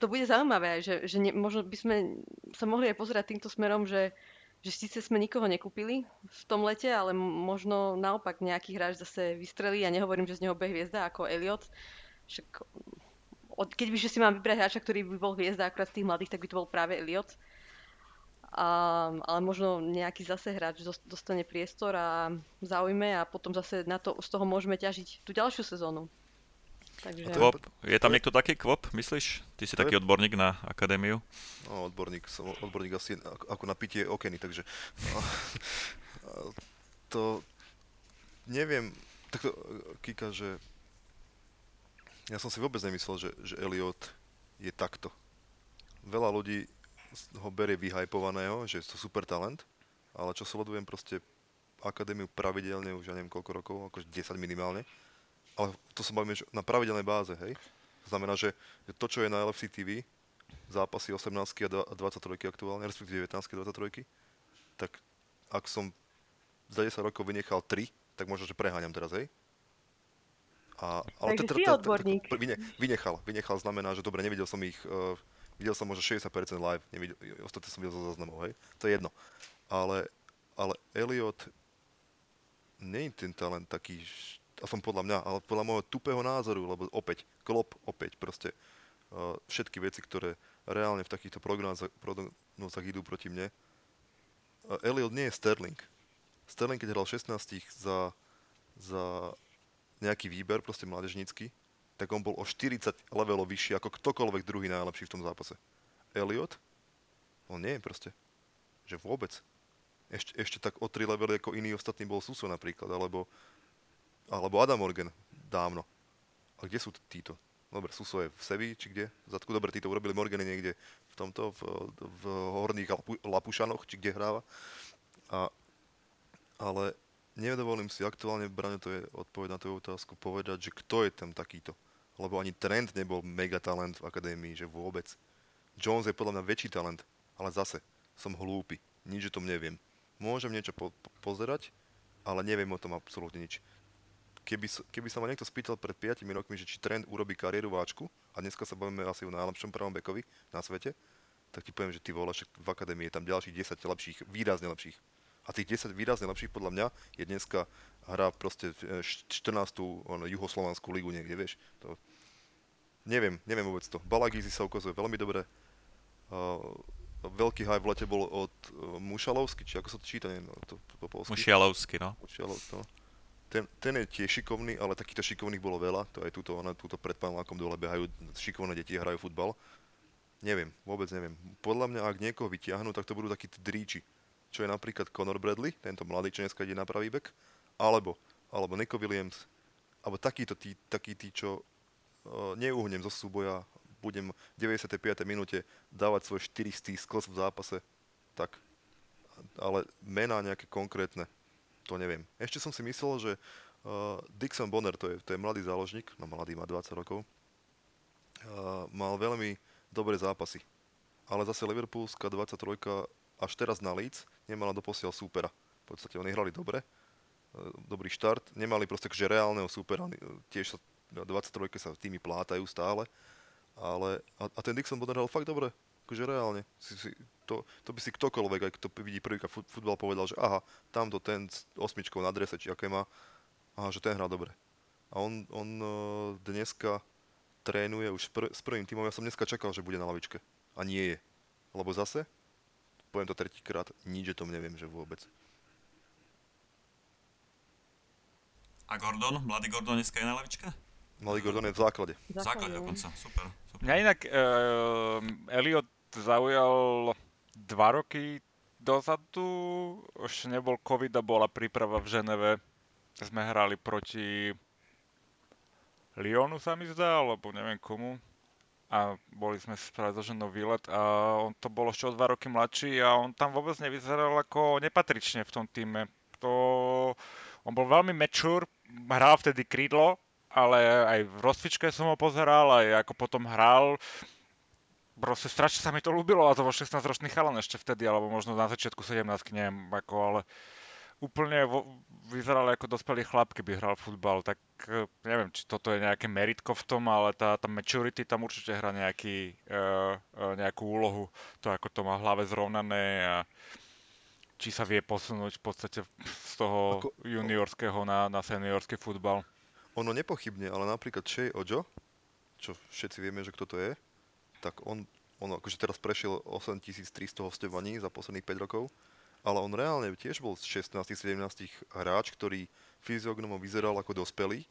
To bude zaujímavé, že, že ne, možno by sme sa mohli aj pozerať týmto smerom, že, že síce sme nikoho nekúpili v tom lete, ale možno naopak nejaký hráč zase vystrelí. Ja nehovorím, že z neho bude hviezda ako Elliott. Však, od, keď by, že si mám vybrať hráča, ktorý by bol hviezda akurát z tých mladých, tak by to bol práve Elliott. A Um, ale možno nejaký zase hráč dostane priestor a zaujme a potom zase na to, z toho môžeme ťažiť tú ďalšiu sezónu. Takže... Kvop. Je tam niekto taký Kvop, myslíš? Ty si taký odborník na akadémiu. No, odborník, som odborník asi ako na pitie okeny, takže... No, to... Neviem, takto Kika, že... Ja som si vôbec nemyslel, že, že Elliott je takto. Veľa ľudí ho berie vyhypovaného, že je to super talent, ale čo sledujem proste akadémiu pravidelne už ja neviem koľko rokov, akože desať minimálne, ale to sa bavíme na pravidelnej báze, hej. To znamená, že to, čo je na el ef cé té vé, zápasy osemnástky a dvadsaťtrojky aktuálne, respektíve devätnástky a dvadsaťtrojky, tak ak som za desať rokov vynechal tri, tak možno, že preháňam teraz, hej. A, ale takže si odborník. Vynechal, vynechal znamená, že dobre, nevidel som ich, uh, videl som možno šesťdesiat percent live, nevidel, ostatné som videl zo záznamov, hej, to je jedno. Ale, ale Elliott, nie je ten talent taký, aspoň podľa mňa, ale podľa môjho tupého názoru, lebo opäť, Klopp opäť proste, uh, všetky veci, ktoré reálne v takýchto prognózach, prognózach idú proti mne. Uh, Elliott nie je Sterling. Sterling, keď hral šestnásť za... za nejaký výber, proste mládežnícky, tak on bol o štyridsať levelov vyšší ako ktokoľvek druhý najlepší v tom zápase. Elliott? On nie je proste. Že vôbec. Ešte, ešte tak o tri levely ako iný ostatný bol Suso napríklad, alebo, alebo Adam Morgan dávno. A kde sú títo? Dobre, Suso je v Sevii, či kde? Zadku, dobre, títo urobili Morgany niekde v tomto, v, v Horných Lapušanoch, či kde hráva. A, ale... Nedovolím si aktuálne, Braňo, to je odpoveď na tvoju otázku, povedať, že kto je tam takýto. Lebo ani Trent nebol mega talent v akadémii, že vôbec. Jones je podľa mňa väčší talent, ale zase, som hlúpy, nič o tom neviem. Môžem niečo po- po- pozerať, ale neviem o tom absolútne nič. Keby, keby sa ma niekto spýtal pred piatimi rokmi, že či Trent urobí kariéru váčku, a dneska sa bavíme asi o najlepšom pravom backovi na svete, tak ti poviem, že ty vole, v akadémii je tam ďalších desať lepších, výrazne lepších. A tých desať výrazne lepších podľa mňa je dneska hra proste štrnástu on, juhoslovanskú ligu niekde, vieš. To... Neviem, neviem vôbec to. Balagízy sa ukazuje veľmi dobre. Uh, veľký hype v lete bol od uh, Mušalovsky, či ako sa to číta, neviem, to po polsky. Mušialovsky, no. Mušialovsky, no. Ten, ten je tiež šikovný, ale takýchto šikovných bolo veľa. To aj túto, ona, túto pred panlákom dole behajú, šikovné deti hrajú futbal. Neviem, vôbec neviem. Podľa mňa, ak niekoho vyťahnú, tak to budú takí dríči. Čo je napríklad Conor Bradley, tento mladý, čo dneska ide na pravý bek, alebo, alebo Nico Williams, alebo takýto tí, taký tí, čo uh, neuhnem zo súboja, budem v deväťdesiatej piatej minúte dávať svoj štyristý skos v zápase, tak, ale mená nejaké konkrétne, to neviem. Ešte som si myslel, že uh, Dixon Bonner, to je, to je mladý záložník, no mladý, má dvadsať rokov, uh, mal veľmi dobré zápasy, ale zase Liverpoolská dvadsaťtrojka až teraz na Leeds nemala doposiaľ súpera. V podstate oni hrali dobre, dobrý štart, nemali proste že reálneho súpera, tiež sa dvadsaťtrojke sa týmy plátajú stále, ale a, a ten Dixon Bonner hral fakt dobre, akože reálne. Si, si, to, to by si ktokoľvek, aj kto vidí prvýkrát futbal, povedal, že aha, tamto ten s osmičkou na drese, či aké má, aha, že ten hrá dobre. A on, on dneska trénuje už pr- s prvým týmom, ja som dneska čakal, že bude na lavičke. A nie je, lebo zase poviem to tretíkrát, nič o tom neviem, že vôbec. A Gordon? Mladý Gordon dneska je na lavičke? Mladý Gordon je v základe. V základe dokonca, super. super. Mňa inak uh, Elliott zaujal dva roky dozadu, už nebol COVID a bola príprava v Ženeve. Sme hrali proti Lyonu sa mi zdá, alebo neviem komu. A boli sme spraviť so ženou výlet a on to bol ešte o dva roky mladší a on tam vôbec nevyzeral ako nepatrične v tom týme. To... On bol veľmi mature, hral vtedy krídlo, ale aj v rozcvičke som ho pozeral, aj ako potom hral. Proste strašne sa mi to ľúbilo, a to bol šestnásťročný chalan ešte vtedy, alebo možno na začiatku sedemnástky, neviem, ako, ale úplne vo... vyzeral ako dospelý chlap, keby hral futbal, tak neviem, či toto je nejaké meritko v tom, ale tá, tá maturity tam určite hrá nejaký, uh, uh, nejakú úlohu, to ako to má v hlave zrovnané a či sa vie posunúť v podstate z toho ako, juniorského na, na seniorský futbal. Ono nepochybne, ale napríklad Sheyi Ojo, čo všetci vieme, že kto to je, tak on on akože teraz prešiel osemtisíctristo hostovaní za posledných päť rokov, ale on reálne tiež bol z šestnásť sedemnásť hráč, ktorý fyziognomom vyzeral ako dospelý.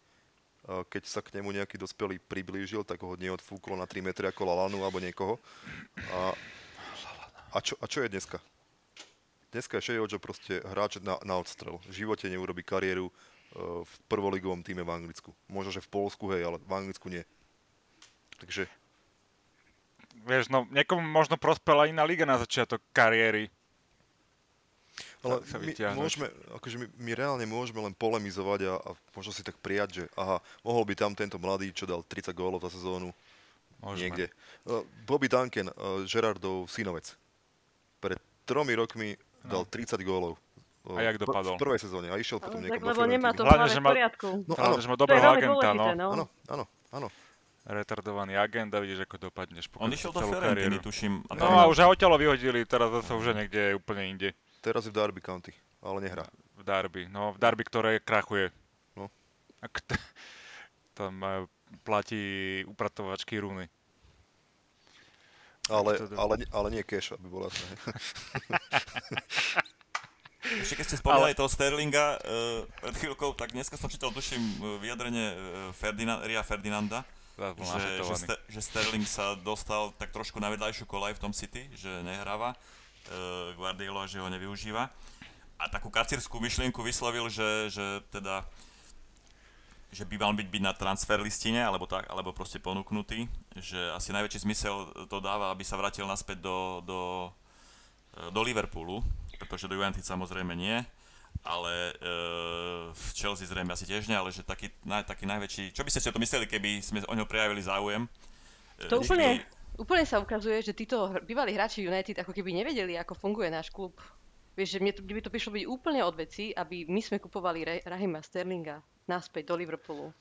Keď sa k nemu nejaký dospelý priblížil, tak ho neodfúklo na tri metre ako Lalanu alebo niekoho. A, a, čo, a čo je dneska? Dneska je Sheyi Ojo proste hráč na, na odstrel. V živote neurobí kariéru v prvoligovom týme v Anglicku. Možno, že v Polsku, hej, ale v Anglicku nie. Takže... Vieš, no niekomu možno prospela iná liga na začiatok kariéry. Ale my, môžeme, akože my, my reálne môžeme len polemizovať a, a možno si tak prijať, že aha, mohol by tam tento mladý, čo dal tridsať gólov za sezónu, môžeme. Niekde. Bobby Duncan, Gerardov synovec, pred tromi rokmi dal no. tridsať gólov. A jak dopadol? V prvej sezóne a išiel potom niekomu do Fiorentíny. Lebo nemá to hlavne v poriadku. No, áno, že má dobrého agenta, no. Áno, áno, áno. Retardovaný agent a vidíš, ako dopadneš. On išiel do Fiorentíny, tuším. No a už odtiaľ ho vyhodili, teraz zase už niekde úplne inde. Teraz je v Derby County, ale nehrá. V Derby, no v Derby, ktoré krachuje. No. A kto, tam uh, platí upratovačky runy. Ale, ale, ale nie cash, aby bola jasné. Ešte keď ste spomínali ale... toho Sterlinga uh, pred chvíľkou, tak dneska som čítal, duším, vyjadrenie Ferdinand, Ria Ferdinanda, že, že, Ster, že Sterling sa dostal tak trošku na vedľajšiu kolaj v tom City, že nehráva. Guardiola, že ho nevyužíva. A takú kacírskú myšlienku vyslovil, že, že teda že by mal byť, byť na transfer listine, alebo tak, alebo proste ponúknutý, že asi najväčší zmysel to dáva, aby sa vrátil naspäť do, do, do Liverpoolu, pretože do United samozrejme nie, ale e, v Chelsea zrejme asi tiež nie, ale že taký, na, taký najväčší... Čo by ste si o to mysleli, keby sme o ňo prejavili záujem? To úplne... Úplne sa ukazuje, že títo bývalí hráči United ako keby nevedeli, ako funguje náš klub. Vieš, že mne to, by to prišlo byť úplne od veci, aby my sme kupovali Raheema Sterlinga naspäť do Liverpoolu.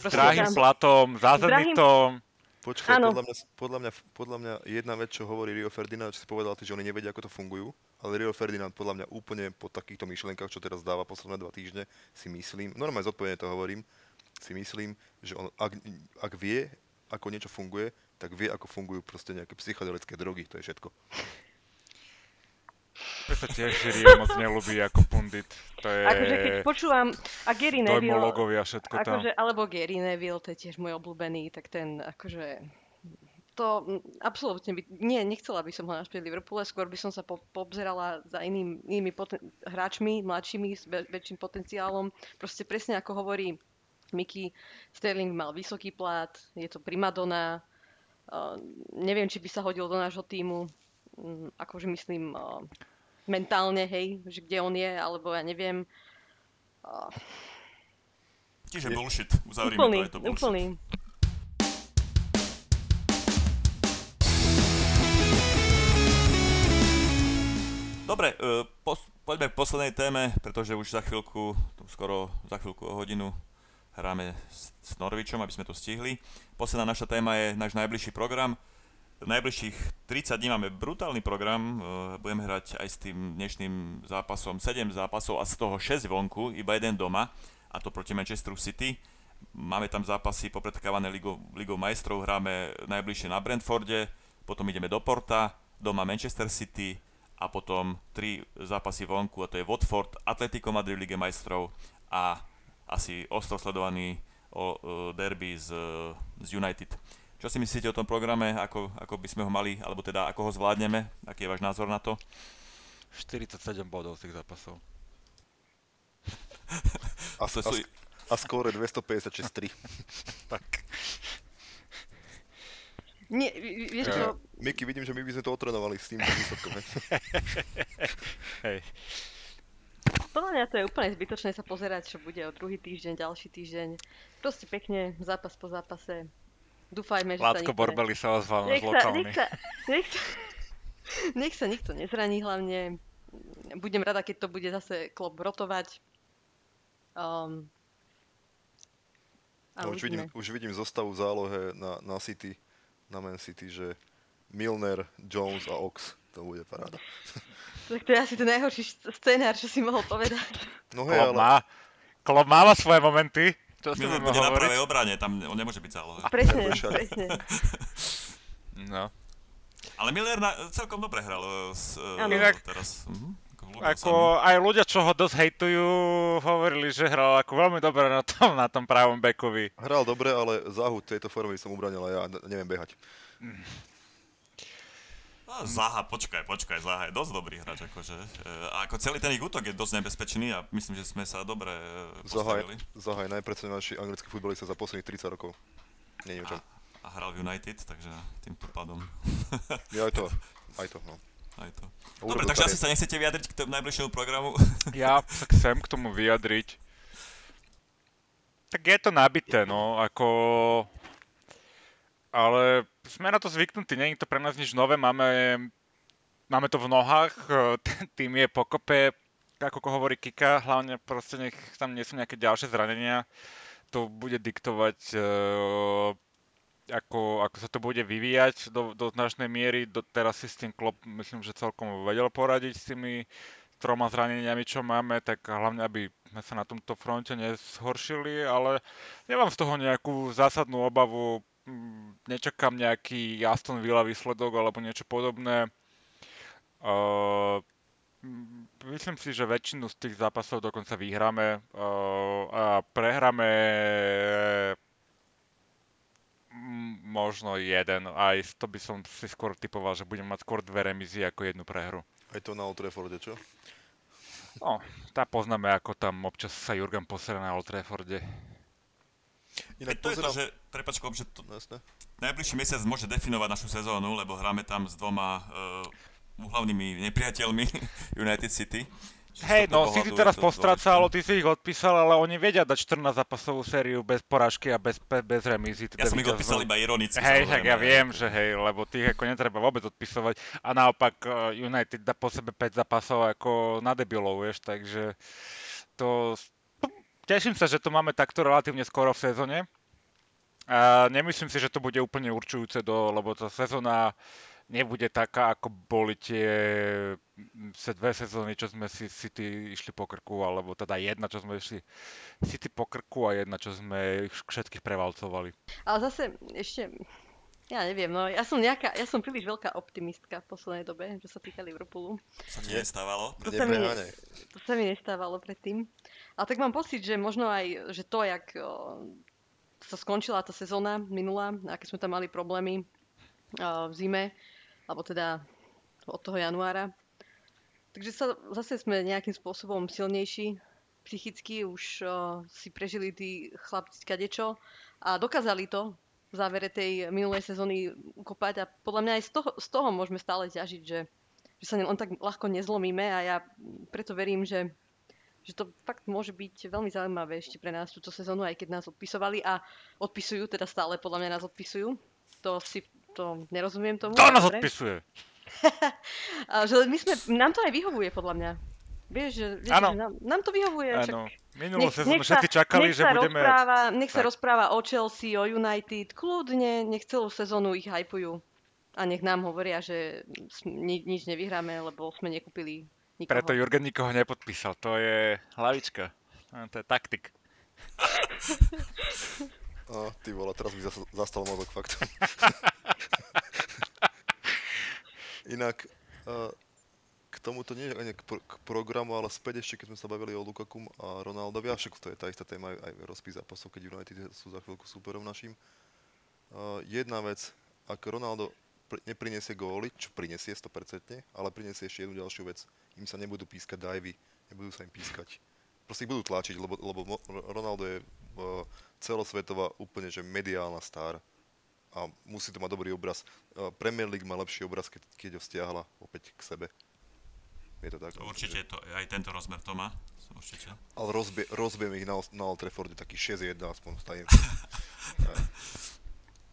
Proste s drahým tam... platom, zázemnitom. Počkaj, podľa mňa, podľa, mňa, podľa mňa jedna vec, čo hovorí Rio Ferdinand, čo si povedal ty, že oni nevedia, ako to fungujú, ale Rio Ferdinand podľa mňa úplne po takýchto myšlienkach, čo teraz dáva posledné dva týždne, si myslím, normálne zodpovedne to hovorím, si myslím, že on, ak, ak vie, ako niečo funguje, tak vie, ako fungujú proste nejaké psychedelické drogy, to je všetko. To sa tiež Rio moc neľubí ako pundit, to je... Akože keď počúvam, a Gary Neville... Dojmologovia, všetko tam. Akože, alebo Gary Neville, to je tiež môj obľúbený, tak ten akože... To absolútne by... Nie, nechcela by som ho naspäť v Liverpoole, skôr by som sa po, poobzerala za iným, inými poten- hráčmi, mladšími, s be- väčším potenciálom. Proste presne ako hovorí Mickey, Sterling mal vysoký plat, je to primadona. Uh, neviem, či by sa hodil do nášho tímu, um, akože myslím uh, mentálne, hej, že kde on je, alebo ja neviem. Uh, Čiže bullshit, uzavrime úplný, to, je to bullshit. Úplný. Dobre, uh, po, poďme k poslednej téme, pretože už za chvíľku, skoro za chvíľku o hodinu, hráme s Norwichom, aby sme to stihli. Posledná naša téma je náš najbližší program. Najbližších tridsať dní máme brutálny program. Budeme hrať aj s tým dnešným zápasom sedem zápasov a z toho šesť vonku, iba jeden doma, a to proti Manchesteru City. Máme tam zápasy popredkávané Ligou, Ligou majstrov, hráme najbližšie na Brentforde, potom ideme do Porta, doma Manchester City a potom tri zápasy vonku, a to je Watford, Atletico Madrid v Lige majstrov a asi ostro sledovaný o, o, derby z, z United. Čo si myslíte o tom programe, ako, ako by sme ho mali, alebo teda ako ho zvládneme? Aký je váš názor na to? štyridsaťsedem bodov z tých zápasov. A, a, sú... a skôr je dvestopäťdesiatšesť tri. Tak. Nie, vieš čo? Miky, vidím, že my by sme to otrénovali s tým výsledkom. Hej. Podľa mňa to je úplne zbytočné sa pozerať, čo bude o druhý týždeň, ďalší týždeň. Proste pekne, zápas po zápase. Dúfajme, že Látko sa nikto... Látko Borbeli sa ozval z lokálny. Nech sa, nech sa, nech sa nikto nezraní hlavne. Budem rada, keď to bude zase Klopp rotovať. Um, no, už, vidím, už vidím zostavu v zálohe na, na City, na Man City, že Milner, Jones a Ox. To bude paráda. Tak to je asi ten najhorší scenár, čo si mohol povedať. No hej, Klopp ale... Klopp máva svoje momenty. To si bude na pravej obrane, tam on nemôže byť záloha. Presne, presne. No. A Ale Miller na, celkom dobre hral s, inak, teraz. Mhm. Ako aj ľudia, čo ho dosť hejtujú, hovorili, že hral ako veľmi dobre na tom, na tom pravom backovi. Hral dobre, ale Zahu tejto formy som ubranil a ja neviem behať. No, Zaha, počkaj, počkaj, Zaha je dosť dobrý hráč, akože. A ako celý ten ich útok je dosť nebezpečný a myslím, že sme sa dobre postavili. Zaha je, je najprecenovanejší anglický futbolista za posledných tridsať rokov. Neviem čo. A hral v United, takže týmto pádom. Ja aj to, aj to, no. Aj to. Dobre, takže asi sa nechcete vyjadriť k tomu najbližšiemu programu? Ja sa chcem k tomu vyjadriť. Tak je to nabité, no, ako... Ale sme na to zvyknutí, nie je to pre nás nič nové, máme, máme to v nohách, ten tým je pokope, ako hovorí Kika, hlavne proste nech tam nie sú nejaké ďalšie zranenia, to bude diktovať, ako, ako sa to bude vyvíjať do, do značnej miery. Do, teraz si s tým Klopp, myslím, že celkom vedel poradiť s tými troma zraneniami, čo máme, tak hlavne, aby sme sa na tomto fronte nezhoršili, ale nemám z toho nejakú zásadnú obavu. Nečakám nejaký Aston Villa výsledok alebo niečo podobné. Uh, myslím si, že väčšinu z tých zápasov dokonca vyhráme uh, a prehráme možno jeden. Aj to by som si skôr typoval, že budem mať skôr dve remízy ako jednu prehru. Aj to na Old Trafforde, čo? No, tá poznáme, ako tam občas sa Jurgen posere na Old Trafforde. Inak to pozera... je to, že, prepáč, Klop, že to, najbližší mesiac môže definovať našu sezónu, lebo hráme tam s dvoma uh, hlavnými nepriateľmi United City. Hej, no, City teraz postracalo, ty si ich odpísal, ale oni vedia dať štrnásťzápasovú sériu bez porážky a bez, bez remízy. Teda ja som ich odpísal iba ironicky. Hej, tak ja viem, že hej, lebo tých ako netreba vôbec odpisovať a naopak United dá po sebe päť zápasov ako na debilov, vieš, takže to... Teším sa, že to máme takto relatívne skoro v sezóne. A nemyslím si, že to bude úplne určujúce, do, lebo tá sezóna nebude taká, ako boli tie dve sezóny, čo sme si City išli po krku, alebo teda jedna, čo sme išli City po krku a jedna, čo sme ich všetkých prevalcovali. Ale zase ešte, ja neviem, no ja som nejaká, ja som príliš veľká optimistka v poslednej dobe, čo sa týka Liverpoolu. Sa ti nestávalo? To sa mi, to sa mi nestávalo predtým. A tak mám pocit, že možno aj, že to, jak o, sa skončila tá sezóna minulá, aké sme tam mali problémy o, v zime, alebo teda od toho januára. Takže sa, zase sme nejakým spôsobom silnejší, psychicky už o, si prežili tí chlapci kadečo a dokázali to v závere tej minulej sezóny ukopať a podľa mňa aj z toho, z toho môžeme stále ťažiť, že, že sa len tak ľahko nezlomíme a ja preto verím, že že to fakt môže byť veľmi zaujímavé ešte pre nás túto sezónu, aj keď nás odpisovali a odpisujú, teda stále podľa mňa nás odpisujú. To si, to nerozumiem tomu. To nás odpisuje! A že my sme, nám to aj vyhovuje podľa mňa. Vieš, že, vieš, že nám, nám to vyhovuje. Áno, minulú sezónu všetci čakali, že budeme... Rozpráva, nech sa tak. Rozpráva o Chelsea, o United, kľudne, nech celú sezónu ich hypujú. A nech nám hovoria, že ni, nič nevyhráme, lebo sme nekúpili... Nikoho. Preto Jurgen nikoho nepodpísal, to je hlavička, to je taktik. Oh, ty vole, teraz by zas- zastal mozog, fakt. Inak, uh, k tomuto nie je k, pro- k programu, ale späť ešte, keď sme sa bavili o Lukaku a Ronaldovi, a však to je tá istá téma aj, aj rozpis zápasov, keď United sú za chvíľku súperom našim. Uh, jedna vec, ak Ronaldo neprinesie góly, čo prinesie sto percent, ale prinesie ešte jednu ďalšiu vec. Im sa nebudú pískať divey, nebudú sa im pískať. Proste ich budú tlačiť, lebo, lebo Ronaldo je uh, celosvetová úplne že mediálna star a musí to mať dobrý obraz. Uh, Premier League má lepší obraz, keď, keď ho stiahla opäť k sebe. Je to tak? Určite, to, aj tento rozmer to má. Určite. Ale rozbie, rozbiem ich na, na Old Trafforde taký šesť jedna aspoň stajem.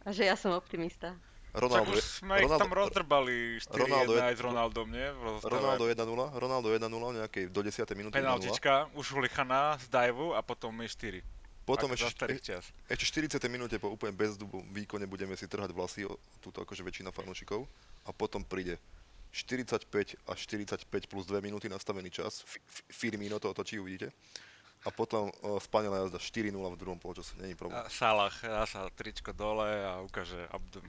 A že ja som optimista. Ronaldo, tak už sme Ronaldo, ich tam rozdrbali štyri jedna aj s Ronaldom, nie? Ronaldo jeden nula, Ronaldo jeden nula v nejakej do desiatej minúty penaltička, už ulichaná z dive a potom my štyri. Potom ešte, ešte štyridsiatej minúte po úplne bezdubom výkone budeme si trhať vlasy, túto akože väčšina fanúšikov. A potom príde štyridsaťpäť a štyridsaťpäť plus dve minúty nastavený čas. Firmino to otočí, uvidíte. A potom Španiela jazda štyri nula v druhom polčase, není problém. A Salah, ja sa tričko dole a ukáže abdomen.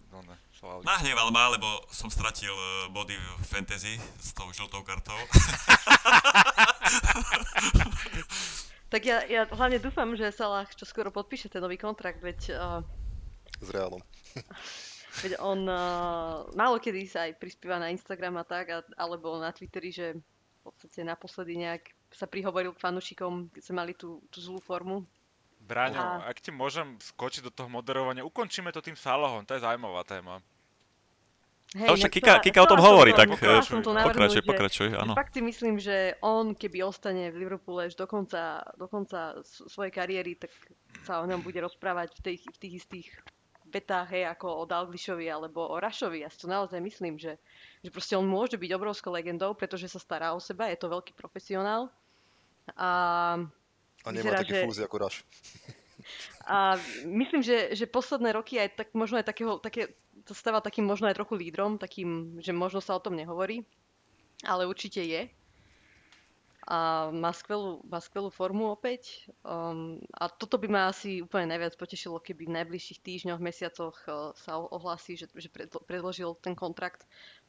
Nahneval ma, lebo som stratil body v fantasy s tou žltou kartou. Tak ja, ja hlavne dúfam, že Salah čoskoro podpíše ten nový kontrakt, veď... Uh, s Realom. Veď on uh, málokedy sa aj prispieva na Instagram a tak, a, alebo na Twitteri, že v podstate naposledy nejak sa prihovoril k fanúšikom, keď sme mali tú, tú zlú formu. Braňo, a... ak ti môžem skočiť do toho moderovania, ukončíme to tým Salahom, to je zaujímavá téma. Hej, to však Kika, Kika o tom hovorí, tak pokračuj, pokračuj, pokračuj, áno. Fakt si myslím, že on, keby ostane v Liverpoole až do konca, do konca svojej kariéry, tak sa o ňom bude rozprávať v, tej, v tých istých vetách, hej, ako o Dalglishovi alebo o Rushovi. Ja si to naozaj myslím, že, že proste on môže byť obrovskou legendou, pretože sa stará o seba, je to veľký profesionál. A, a nemá vyzerá, také že... fúzy ako Rush. A myslím, že, že posledné roky aj tak možno aj takého, také, to stáva takým možno aj trochu lídrom, takým, že možno sa o tom nehovorí, ale určite je. A má skvelú, má skvelú formu opäť. Um, a toto by ma asi úplne najviac potešilo, keby v najbližších týždňoch, mesiacoch uh, sa ohlási, že, že predložil ten kontrakt,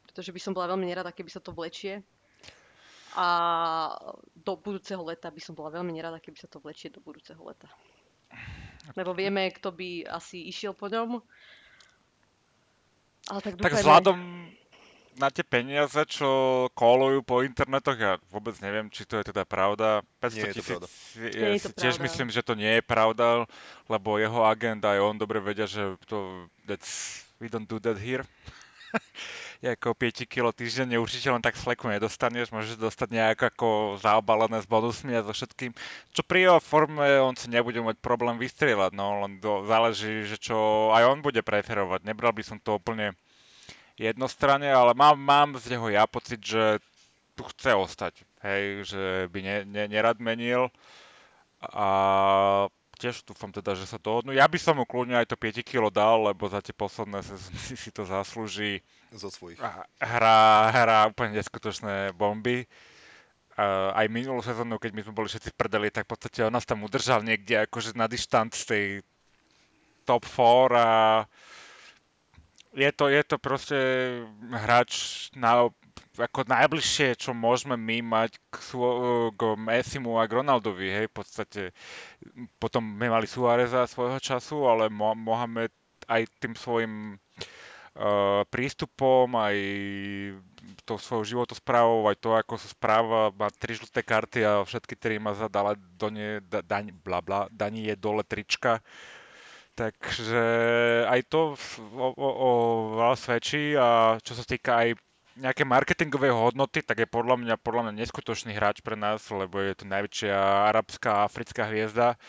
pretože by som bola veľmi nerada, keby sa to vlečie. A do budúceho leta by som bola veľmi nerada, keby sa to vlečie do budúceho leta. Lebo vieme, kto by asi išiel po ňom. Ale tak tak vzhľadom na tie peniaze, čo kolujú po internetoch, ja vôbec neviem, či to je teda pravda. päťsto tisíc ja si tiež pravda. Myslím, že to nie je pravda, lebo jeho agent aj on dobre vedia, že to that's, we don't do that here. Ja ako päť kilo týždenne určite len tak sleku nedostaneš, môžeš dostať nejak ako zaobalené s bonusmi a so všetkým. Čo pri jeho forme on si nebude mať problém vystrieľať, no len do, záleží, že čo aj on bude preferovať. Nebral by som to úplne jednostranne, ale mám, mám z neho ja pocit, že tu chce ostať, hej, že by ne, ne, nerad menil a tiež dúfam teda, že sa dohodnú. Ja by som mu kľudne aj to päť kilo dal, lebo za tie posledné sezóny si to zaslúži. Zo svojich. Hrá, hrá úplne neskutočné bomby. Aj minulú sezónu, keď my sme boli všetci v prdeli, tak v podstate on nás tam udržal niekde akože na dištanc tej top štyri a je to, je to proste hráč na, ako najbližšie, čo môžeme my mať k, k Messimu a k Ronaldovi, hej, v podstate. Potom my mali Suáreza svojho času, ale Mo- Mohamed aj tým svojim uh, prístupom, aj tou svojou životosprávou, aj to, ako sa správa, má tri žlté karty a všetky tri ma zadala do nie, da, daň, bla, bla, daň je dole trička. Takže aj to o, o, o veľa svedčí a čo sa týka aj nejaké marketingovej hodnoty, tak je podľa mňa, podľa mňa neskutočný hráč pre nás, lebo je to najväčšia arabská a africká hviezda,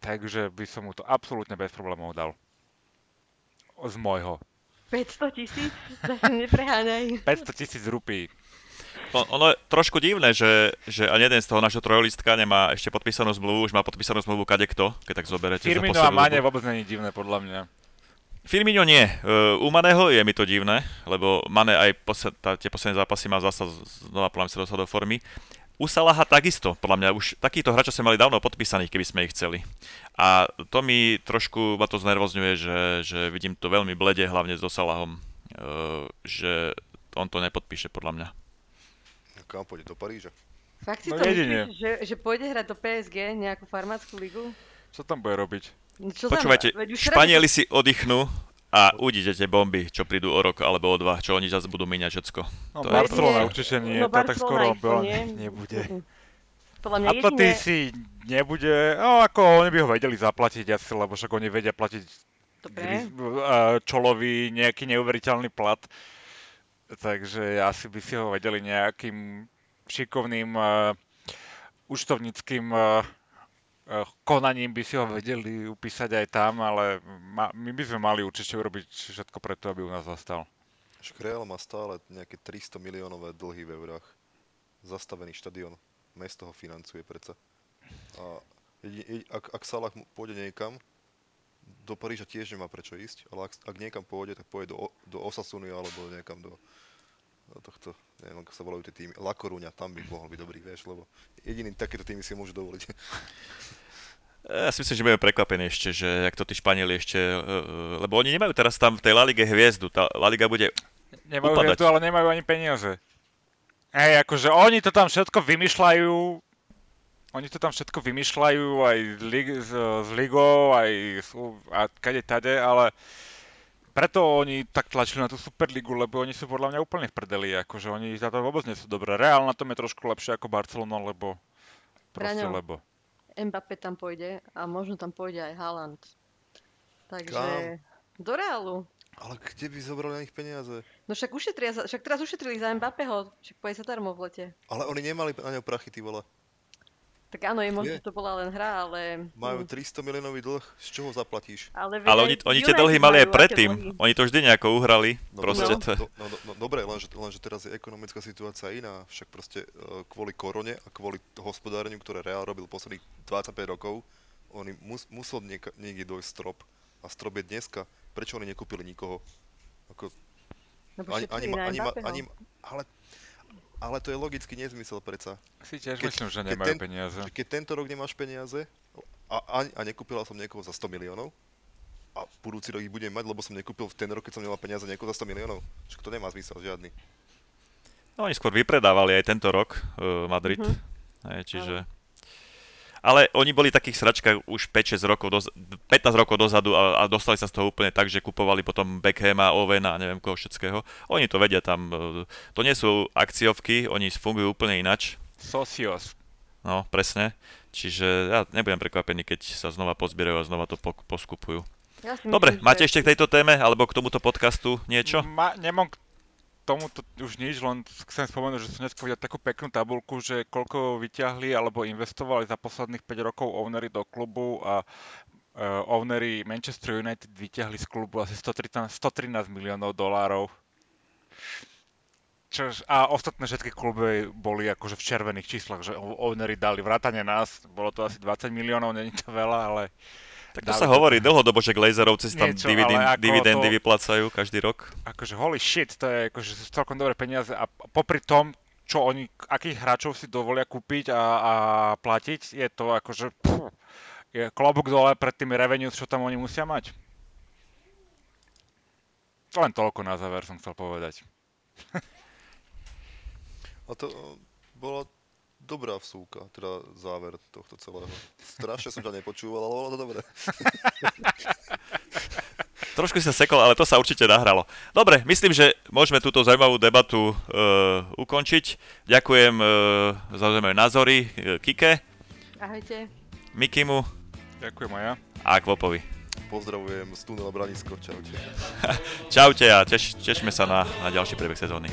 takže by som mu to absolútne bez problémov dal. Z môjho. päťsto tisíc? Nepreháňaj. päťsto tisíc rupí. Ono je trošku divné, že, že ani jeden z toho našho trojlistka nemá ešte podpísanú zmluvu, už má podpísanú zmluvu kadekto, keď tak zoberete. Firmino a Mane vôbec není divné, podľa mňa. Firmino nie. U Maneho je mi to divné, lebo Mane aj posled, tá, tie posledné zápasy má zasa znova plám sa dostať do formy. U Salaha takisto, podľa mňa, už takýchto hráčov sme mali dávno podpísaných, keby sme ich chceli. A to mi trošku, ma to znervozňuje, že, že vidím to veľmi blede, hlavne so Salahom, že on to nepodpíše, podľa mňa. Kam pôjde? Do Paríža? Fakt si no to myslíš, že, že pôjde hrať do pé es gé, nejakú farmáckú ligu? Čo tam bude robiť? No, počúvajte, Španieli si oddychnú a uvidíte bomby, čo prídu o rok alebo o dva, čo oni zase budú míňať všetko. No to Barcelona je... určite nie, no, tá tak skoro nie. Nebude. Atleti jedine... si nebude, no ako oni by ho vedeli zaplatiť asi, lebo však oni vedia platiť gris, uh, Čolovi nejaký neuveriteľný plat. Takže asi by si ho vedeli nejakým šikovným uh, účtovníckým uh, uh, konaním by si ho vedeli upísať aj tam, ale ma, my by sme mali určite urobiť všetko preto, aby u nás zastal. Škrél má stále nejaké tristo miliónové dlhy v eurách. Zastavený štadión. Mesto ho financuje predsa. A ak, ak Salah pôjde niekam, do Paríža tiež nemá prečo ísť, ale ak, ak niekam pôjde, tak pôjde do, do Osasuny alebo niekam do do tohto, neviem, ako sa volajú tie týmy, La Coruña, tam by mohol byť dobrý, vieš, lebo jediný takéto týmy si môžu dovoliť. Ja si myslím, že budeme prekvapení ešte, že ak to tí Španieli ešte, lebo oni nemajú teraz tam v tej La Lige hviezdu, tá La Liga bude nemajú upadať. Nemajú hviezdu, ale nemajú ani peniaze. Ej, akože oni to tam všetko vymýšľajú, oni to tam všetko vymýšľajú aj z, lig- z, z ligou, aj z, a kade tade, ale preto oni tak tlačili na tú Superligu, lebo oni sú podľa mňa úplne v prdeli, akože oni za to vôbec nie sú dobré. Real na tom je trošku lepšie ako Barcelona, lebo proste Braňo, lebo. Mbappé tam pôjde a možno tam pôjde aj Haaland. Takže Kam? Do Realu. Ale kde by zobrali na nich peniaze? No však ušetria, však teraz ušetrili za Mbappého, však pôjde sa darmo v lete. Ale oni nemali na ňo prachy, ty vole. Tak áno, je možno, že to bola len hra, ale... Majú tristo miliónový dlh, z čoho zaplatíš? Ale, ale oni, oni tie dlhy mali aj predtým, dlhy. Oni to vždy nejako uhrali. No, proste. No, no, no, no dobre, lenže, lenže teraz je ekonomická situácia iná, však proste kvôli korone a kvôli hospodáreniu, ktoré Real robil posledných dvadsaťpäť rokov, oni mus, musel niek- niekde dojsť strop. A strop je dneska. Prečo oni nekúpili nikoho? Ako... No, ani, ani, ani, ani, ale... Ale to je logický nezmysel, predsa. Si tiež keď, myslím, že nemajú ten, peniaze. Keď tento rok nemáš peniaze a, a, a nekúpila som niekoho za sto miliónov a budúci rok ich budem mať, lebo som nekúpil v ten rok, keď som nemal peniaze niekoho za sto miliónov. Však to nemá zmysel žiadny. No oni skôr vypredávali aj tento rok uh, Madrid. Mm-hmm. Aj, čiže... No. Ale oni boli v takých sračkách už päť šesť rokov, do, pätnásť rokov dozadu a, a dostali sa z toho úplne tak, že kupovali potom Beckhama, Owena a neviem koho všetkého. Oni to vedia tam, to nie sú akciovky, oni fungujú úplne inač. Socios. No, presne. Čiže ja nebudem prekvapený, keď sa znova pozbierajú a znova to po, poskupujú. Ja dobre, myslím, máte že... ešte k tejto téme alebo k tomuto podcastu niečo? Ma, nemám k tomuto už nič, len chcem spomenúť, že som dneska videl takú peknú tabuľku, že koľko vyťahli alebo investovali za posledných päť rokov ownery do klubu a uh, ownery Manchester United vyťahli z klubu asi stotrinásť miliónov dolárov. Čož, a ostatné všetky kluby boli akože v červených číslach, že ownery dali vrátane nás, bolo to asi dvadsať miliónov, není to veľa, ale... Tak to sa hovorí dlhodobo, že Glazerovci si tam niečo, dividend, dividendy to, vyplácajú každý rok. Akože holy shit, to je akože sú celkom dobré peniaze a popri tom, čo oni, akých hráčov si dovolia kúpiť a, a platiť, je to akože pff, je klobúk dole pred tými revenues, čo tam oni musia mať. Len toľko na záver som chcel povedať. A to bolo... Dobrá vsúka, teda záver tohto celého. Strašne som ťa nepočúval, ale bolo to dobré. Trošku si sa sekol, ale to sa určite nahralo. Dobre, myslím, že môžeme túto zaujímavú debatu e, ukončiť. Ďakujem e, za zaujímavé názory e, Kike. Ahojte. Mikimu. Ďakujem aj ja. A Kvopovi. Pozdravujem z tunela Branisko. Čaute. Čaute a teš, tešme sa na, na ďalší priebeh sezóny.